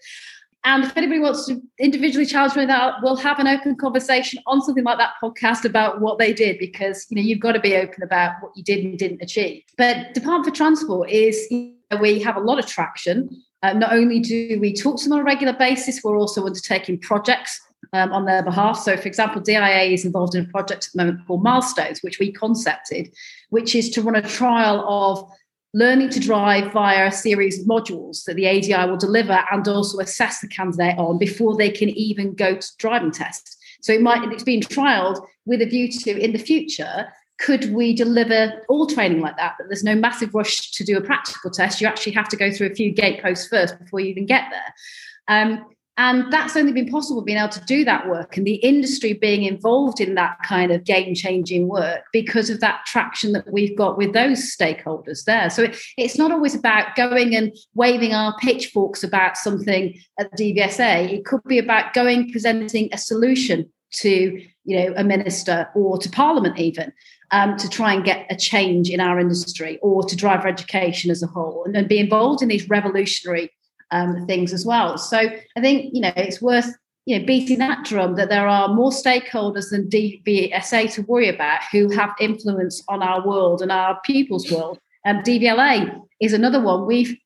And if anybody wants to individually challenge me that, we'll have an open conversation on something like that podcast about what they did, because, you know, you've got to be open about what you did and didn't achieve. But Department for Transport is, you know, we have a lot of traction. Uh, not only do we talk to them on a regular basis, we're also undertaking projects um, on their behalf. So, for example, D I A is involved in a project at the moment called Milestones, which we concepted, which is to run a trial of learning to drive via a series of modules that the A D I will deliver and also assess the candidate on before they can even go to driving tests. So it might, it's been trialled with a view to, in the future, could we deliver all training like that? That there's no massive rush to do a practical test. You actually have to go through a few gateposts first before you even get there. Um, and that's only been possible being able to do that work and the industry being involved in that kind of game-changing work because of that traction that we've got with those stakeholders there. So it, it's not always about going and waving our pitchforks about something at D V S A. It could be about going, presenting a solution to, you know, a minister or to Parliament even, um, to try and get a change in our industry or to drive our education as a whole and, and be involved in these revolutionary Um, things as well. So I think, you know, it's worth you know, beating that drum that there are more stakeholders than D V S A to worry about who have influence on our world and our pupils' world. Um, D V L A is another one. We've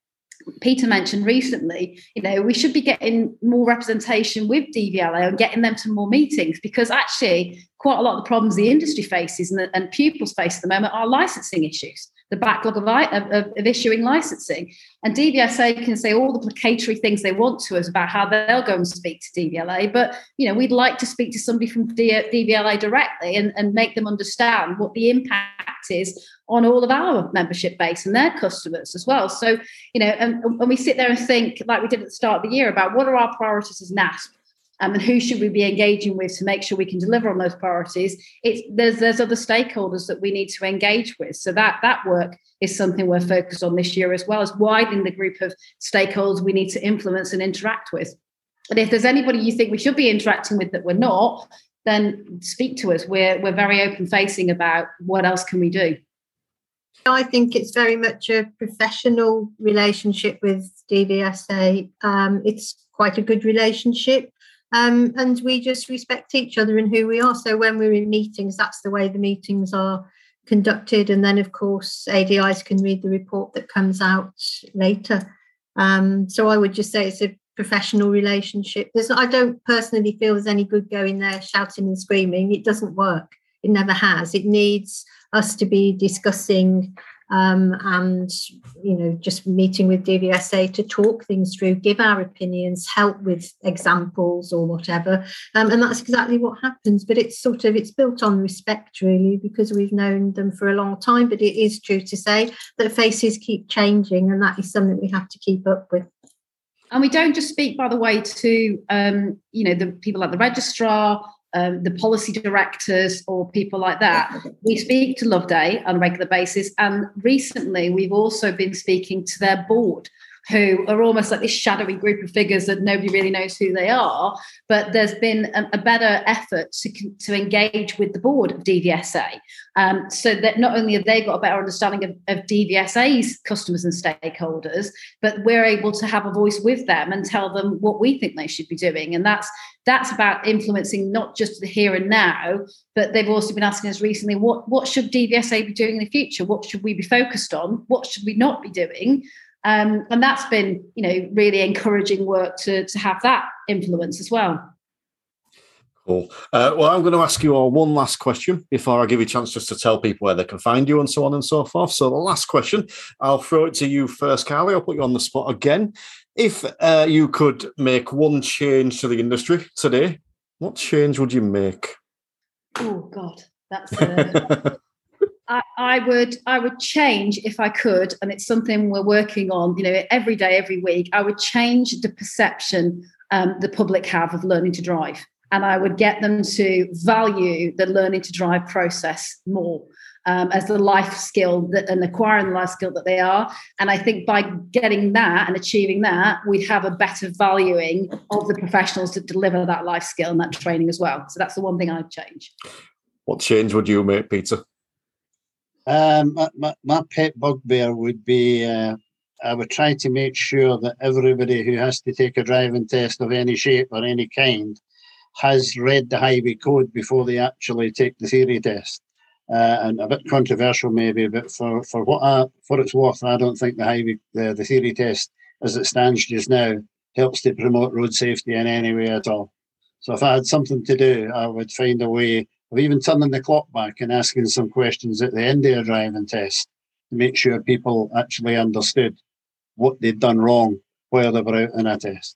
Peter mentioned recently, you know, we should be getting more representation with D V L A and getting them to more meetings, because actually quite a lot of the problems the industry faces and, the, and pupils face at the moment are licensing issues, the backlog of, of, of issuing licensing. And D V S A can say all the placatory things they want to us about how they'll go and speak to D V L A, but, you know, we'd like to speak to somebody from D V L A directly and, and make them understand what the impact is on all of our membership base and their customers as well. So, you know, and, and we sit there and think, like we did at the start of the year, about what are our priorities as NASP, um, and who should we be engaging with to make sure we can deliver on those priorities. It's, there's there's other stakeholders that we need to engage with. So that that work is something we're focused on this year, as well as widening the group of stakeholders we need to influence and interact with. And if there's anybody you think we should be interacting with that we're not, then speak to us. We're we're very open-facing about what else can we do. I think it's very much a professional relationship with D V S A. Um, it's quite a good relationship, um, and we just respect each other and who we are. So when we're in meetings, that's the way the meetings are conducted. And then, of course, A D Is can read the report that comes out later. Um, so I would just say it's a professional relationship. There's, I don't personally feel there's any good going there shouting and screaming. It doesn't work. It never has. It needs us to be discussing um, and, you know, just meeting with D V S A to talk things through, give our opinions, help with examples or whatever. Um, and that's exactly what happens. But it's sort of, it's built on respect, really, because we've known them for a long time. But it is true to say that faces keep changing, and that is something we have to keep up with. And we don't just speak, by the way, to, um, you know, the people like the registrar, Um, the policy directors or people like that. We speak to Loveday on a regular basis, and recently we've also been speaking to their board, who are almost like this shadowy group of figures that nobody really knows who they are. But there's been a, a better effort to, to engage with the board of D V S A, um, so that not only have they got a better understanding of, of D V S A's customers and stakeholders, but we're able to have a voice with them and tell them what we think they should be doing. And that's that's about influencing not just the here and now, but they've also been asking us recently, what, what should D V S A be doing in the future? What should we be focused on? What should we not be doing? Um, and that's been, you know, really encouraging work to, to have that influence as well. Cool. Uh, well, I'm going to ask you all one last question before I give you a chance just to tell people where they can find you and so on and so forth. So the last question, I'll throw it to you first, Carly. I'll put you on the spot again. If uh, you could make one change to the industry today, what change would you make? Oh, God, that's... Uh... I, I would I would change, if I could, and it's something we're working on, you know, every day, every week, I would change the perception um, the public have of learning to drive. And I would get them to value the learning to drive process more um, as the life skill that, and acquiring the life skill that they are. And I think by getting that and achieving that, we'd have a better valuing of the professionals to deliver that life skill and that training as well. So that's the one thing I'd change. What change would you make, Peter? Um, my, my pet bugbear would be uh, I would try to make sure that everybody who has to take a driving test of any shape or any kind has read the highway code before they actually take the theory test. Uh, and a bit controversial maybe, but for, for what I, for its worth, I don't think the highway the, the theory test as it stands just now helps to promote road safety in any way at all. So if I had something to do, I would find a way of even turning the clock back and asking some questions at the end of a driving test to make sure people actually understood what they'd done wrong while they were out in a test.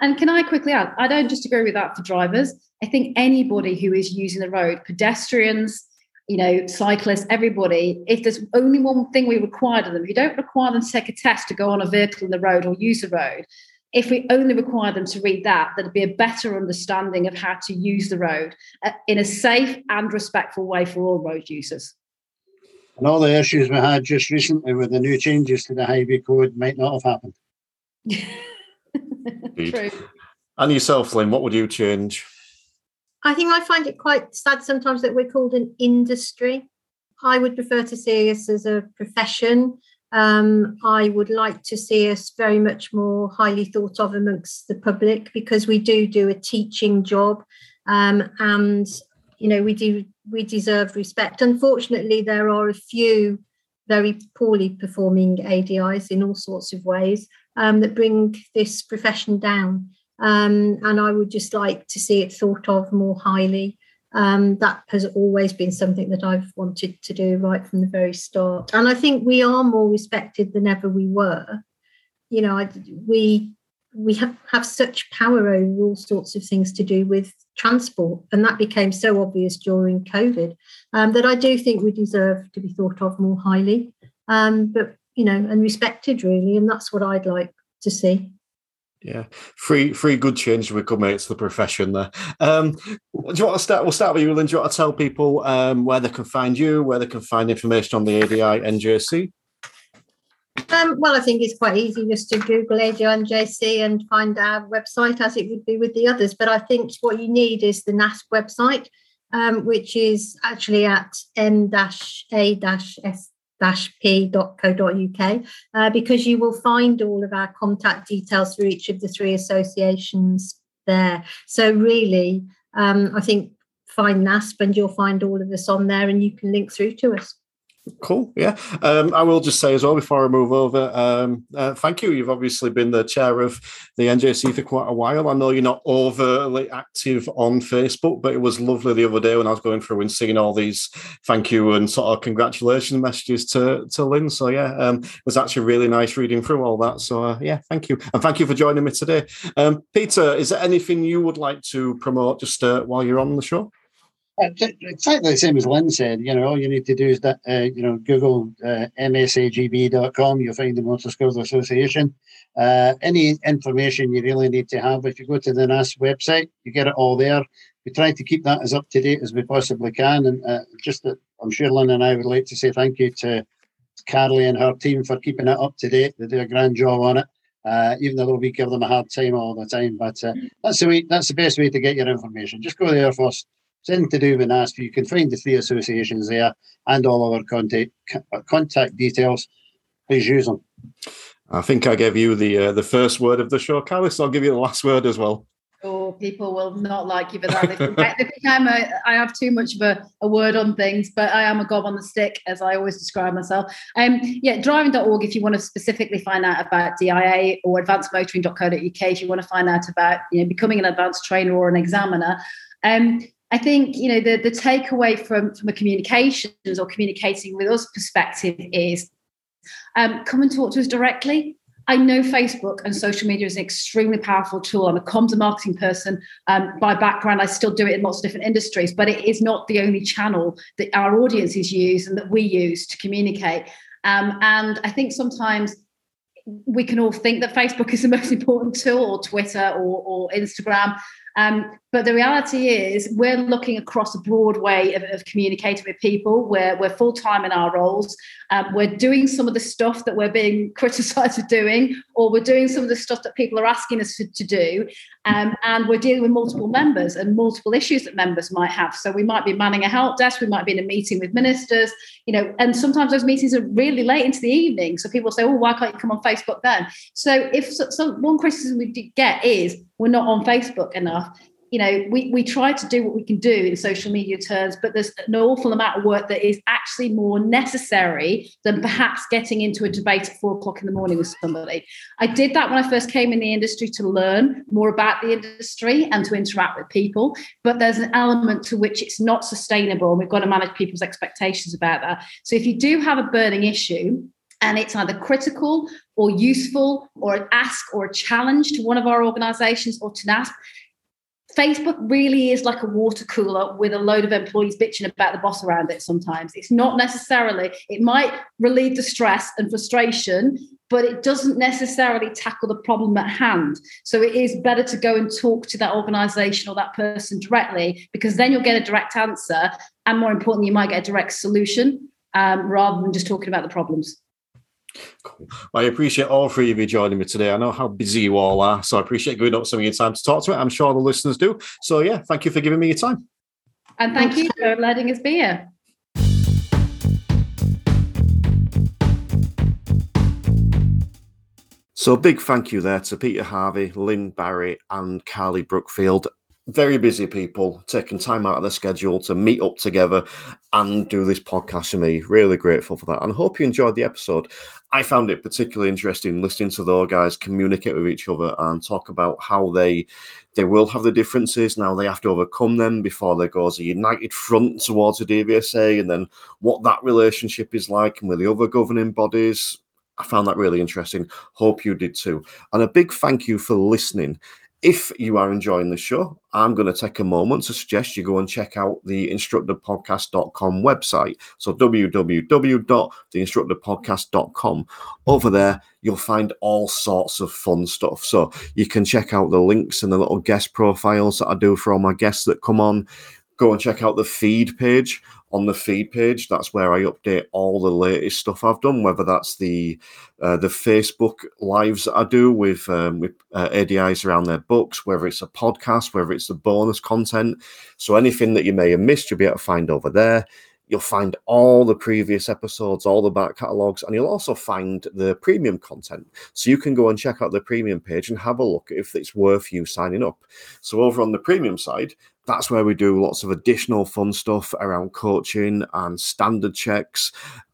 And can I quickly add, I don't just agree with that for drivers. I think anybody who is using the road, pedestrians, you know, cyclists, everybody, if there's only one thing we require of them, you don't require them to take a test to go on a vehicle in the road or use the road. If we only require them to read that, there'd be a better understanding of how to use the road in a safe and respectful way for all road users. And all the issues we had just recently with the new changes to the highway code might not have happened. True. And yourself, Lynne, what would you change? I think I find it quite sad sometimes that we're called an industry. I would prefer to see us as a profession. Um, I would like to see us very much more highly thought of amongst the public, because we do do a teaching job, um, and, you know, we do we deserve respect. Unfortunately, there are a few very poorly performing A D Is in all sorts of ways um, that bring this profession down. Um, and I would just like to see it thought of more highly. Um, that has always been something that I've wanted to do right from the very start. And I think we are more respected than ever we were. You know, I, we we have, have such power over all sorts of things to do with transport. And that became so obvious during COVID um, that I do think we deserve to be thought of more highly, um, but, you know, and respected really. And that's what I'd like to see. Yeah, free free good change will come out to the profession there. Um, do you want to start? We'll start with you, Lynne. Do you want to tell people um, where they can find you, where they can find information on the A D I N J C? Um, well, I think it's quite easy just to Google A D I N J C and find our website, as it would be with the others. But I think what you need is the N A S P website, um, which is actually at n a s p dot co dot u k, uh, because you will find all of our contact details for each of the three associations there. So really, um, I think find N A S P and you'll find all of us on there, and you can link through to us. Cool, yeah. Um, I will just say as well before I move over, um, uh, thank you. You've obviously been the chair of the N J C for quite a while. I know you're not overly active on Facebook, but it was lovely the other day when I was going through and seeing all these thank you and sort of congratulations messages to, to Lynne. So, yeah, um, it was actually really nice reading through all that. So, uh, yeah, thank you. And thank you for joining me today. Um, Peter, is there anything you would like to promote just uh, while you're on the show? Exactly the same as Lynne said. You know, all you need to do is that, uh, you know, Google uh, m s a g b dot com. You'll find the Motor Schools Association. Uh, any information you really need to have, if you go to the N A S website, you get it all there. We try to keep that as up to date as we possibly can. And uh, just that, I'm sure Lynne and I would like to say thank you to Carly and her team for keeping it up to date. They do a grand job on it. Uh, even though we give them a hard time all the time, but uh, that's the way. That's the best way to get your information. Just go there first. It's anything to do with N A S P. You can find the three associations there and all our contact contact details. Please use them. I think I gave you the uh, the first word of the show, Carly, so I'll give you the last word as well. Oh, people will not like you for that. They think, I, they think I'm a, I have too much of a, a word on things, but I am a gob on the stick, as I always describe myself. Um, yeah, driving dot org if you want to specifically find out about D I A, or advanced motoring dot co dot u k if you want to find out about, you know, becoming an advanced trainer or an examiner. Um, I think, you know, the, the takeaway from, from a communications or communicating with us perspective is um, come and talk to us directly. I know Facebook and social media is an extremely powerful tool. I'm a comms and marketing person um, by background. I still do it in lots of different industries, but it is not the only channel that our audiences use and that we use to communicate. Um, and I think sometimes we can all think that Facebook is the most important tool, or Twitter, or, or Instagram. Um, but the reality is we're looking across a broad way of, of communicating with people. We're, we're full-time in our roles. Um, we're doing some of the stuff that we're being criticised for doing, or we're doing some of the stuff that people are asking us to, to do. Um, and we're dealing with multiple members and multiple issues that members might have. So we might be manning a help desk. We might be in a meeting with ministers, you know, and sometimes those meetings are really late into the evening. So people say, oh, why can't you come on Facebook then? So if so, so one criticism we get is, we're not on Facebook enough. You know, we, we try to do what we can do in social media terms, but there's an awful amount of work that is actually more necessary than perhaps getting into a debate at four o'clock in the morning with somebody. I did that when I first came in the industry to learn more about the industry and to interact with people, but there's an element to which it's not sustainable, and we've got to manage people's expectations about that. So if you do have a burning issue, and it's either critical or useful or an ask or a challenge to one of our organisations or to N A S P, Facebook really is like a water cooler with a load of employees bitching about the boss around it sometimes. It's not necessarily, it might relieve the stress and frustration, but it doesn't necessarily tackle the problem at hand. So it is better to go and talk to that organisation or that person directly, because then you'll get a direct answer. And more importantly, you might get a direct solution um, rather than just talking about the problems. Cool. Well, I appreciate all three of you joining me today. I know how busy you all are, so I appreciate giving up some of your time to talk to it. I'm sure the listeners do. So, yeah, thank you for giving me your time. And thank you for letting us be here. So a big thank you there to Peter Harvey, Lynne Barrie and Carly Brookfield. Very busy people taking time out of their schedule to meet up together and do this podcast for me. Really grateful for that, and hope you enjoyed the episode. I found it particularly interesting listening to those guys communicate with each other and talk about how they they will have the differences. Now they have to overcome them before there goes a united front towards the D V S A, and then what that relationship is like and with the other governing bodies. I found that really interesting. Hope you did too. And a big thank you for listening. If you are enjoying the show, I'm going to take a moment to suggest you go and check out the instructor podcast dot com website. So w w w dot the instructor podcast dot com. Over there, you'll find all sorts of fun stuff. So you can check out the links and the little guest profiles that I do for all my guests that come on. Go and check out the feed page. On the feed page, that's where I update all the latest stuff I've done, whether that's the uh, the Facebook lives that I do with, um, with uh, A D Is around their books, whether it's a podcast, whether it's the bonus content. So anything that you may have missed, you'll be able to find over there. You'll find all the previous episodes, all the back catalogues, and you'll also find the premium content. So you can go and check out the premium page and have a look if it's worth you signing up. So over on the premium side, that's where we do lots of additional fun stuff around coaching and standard checks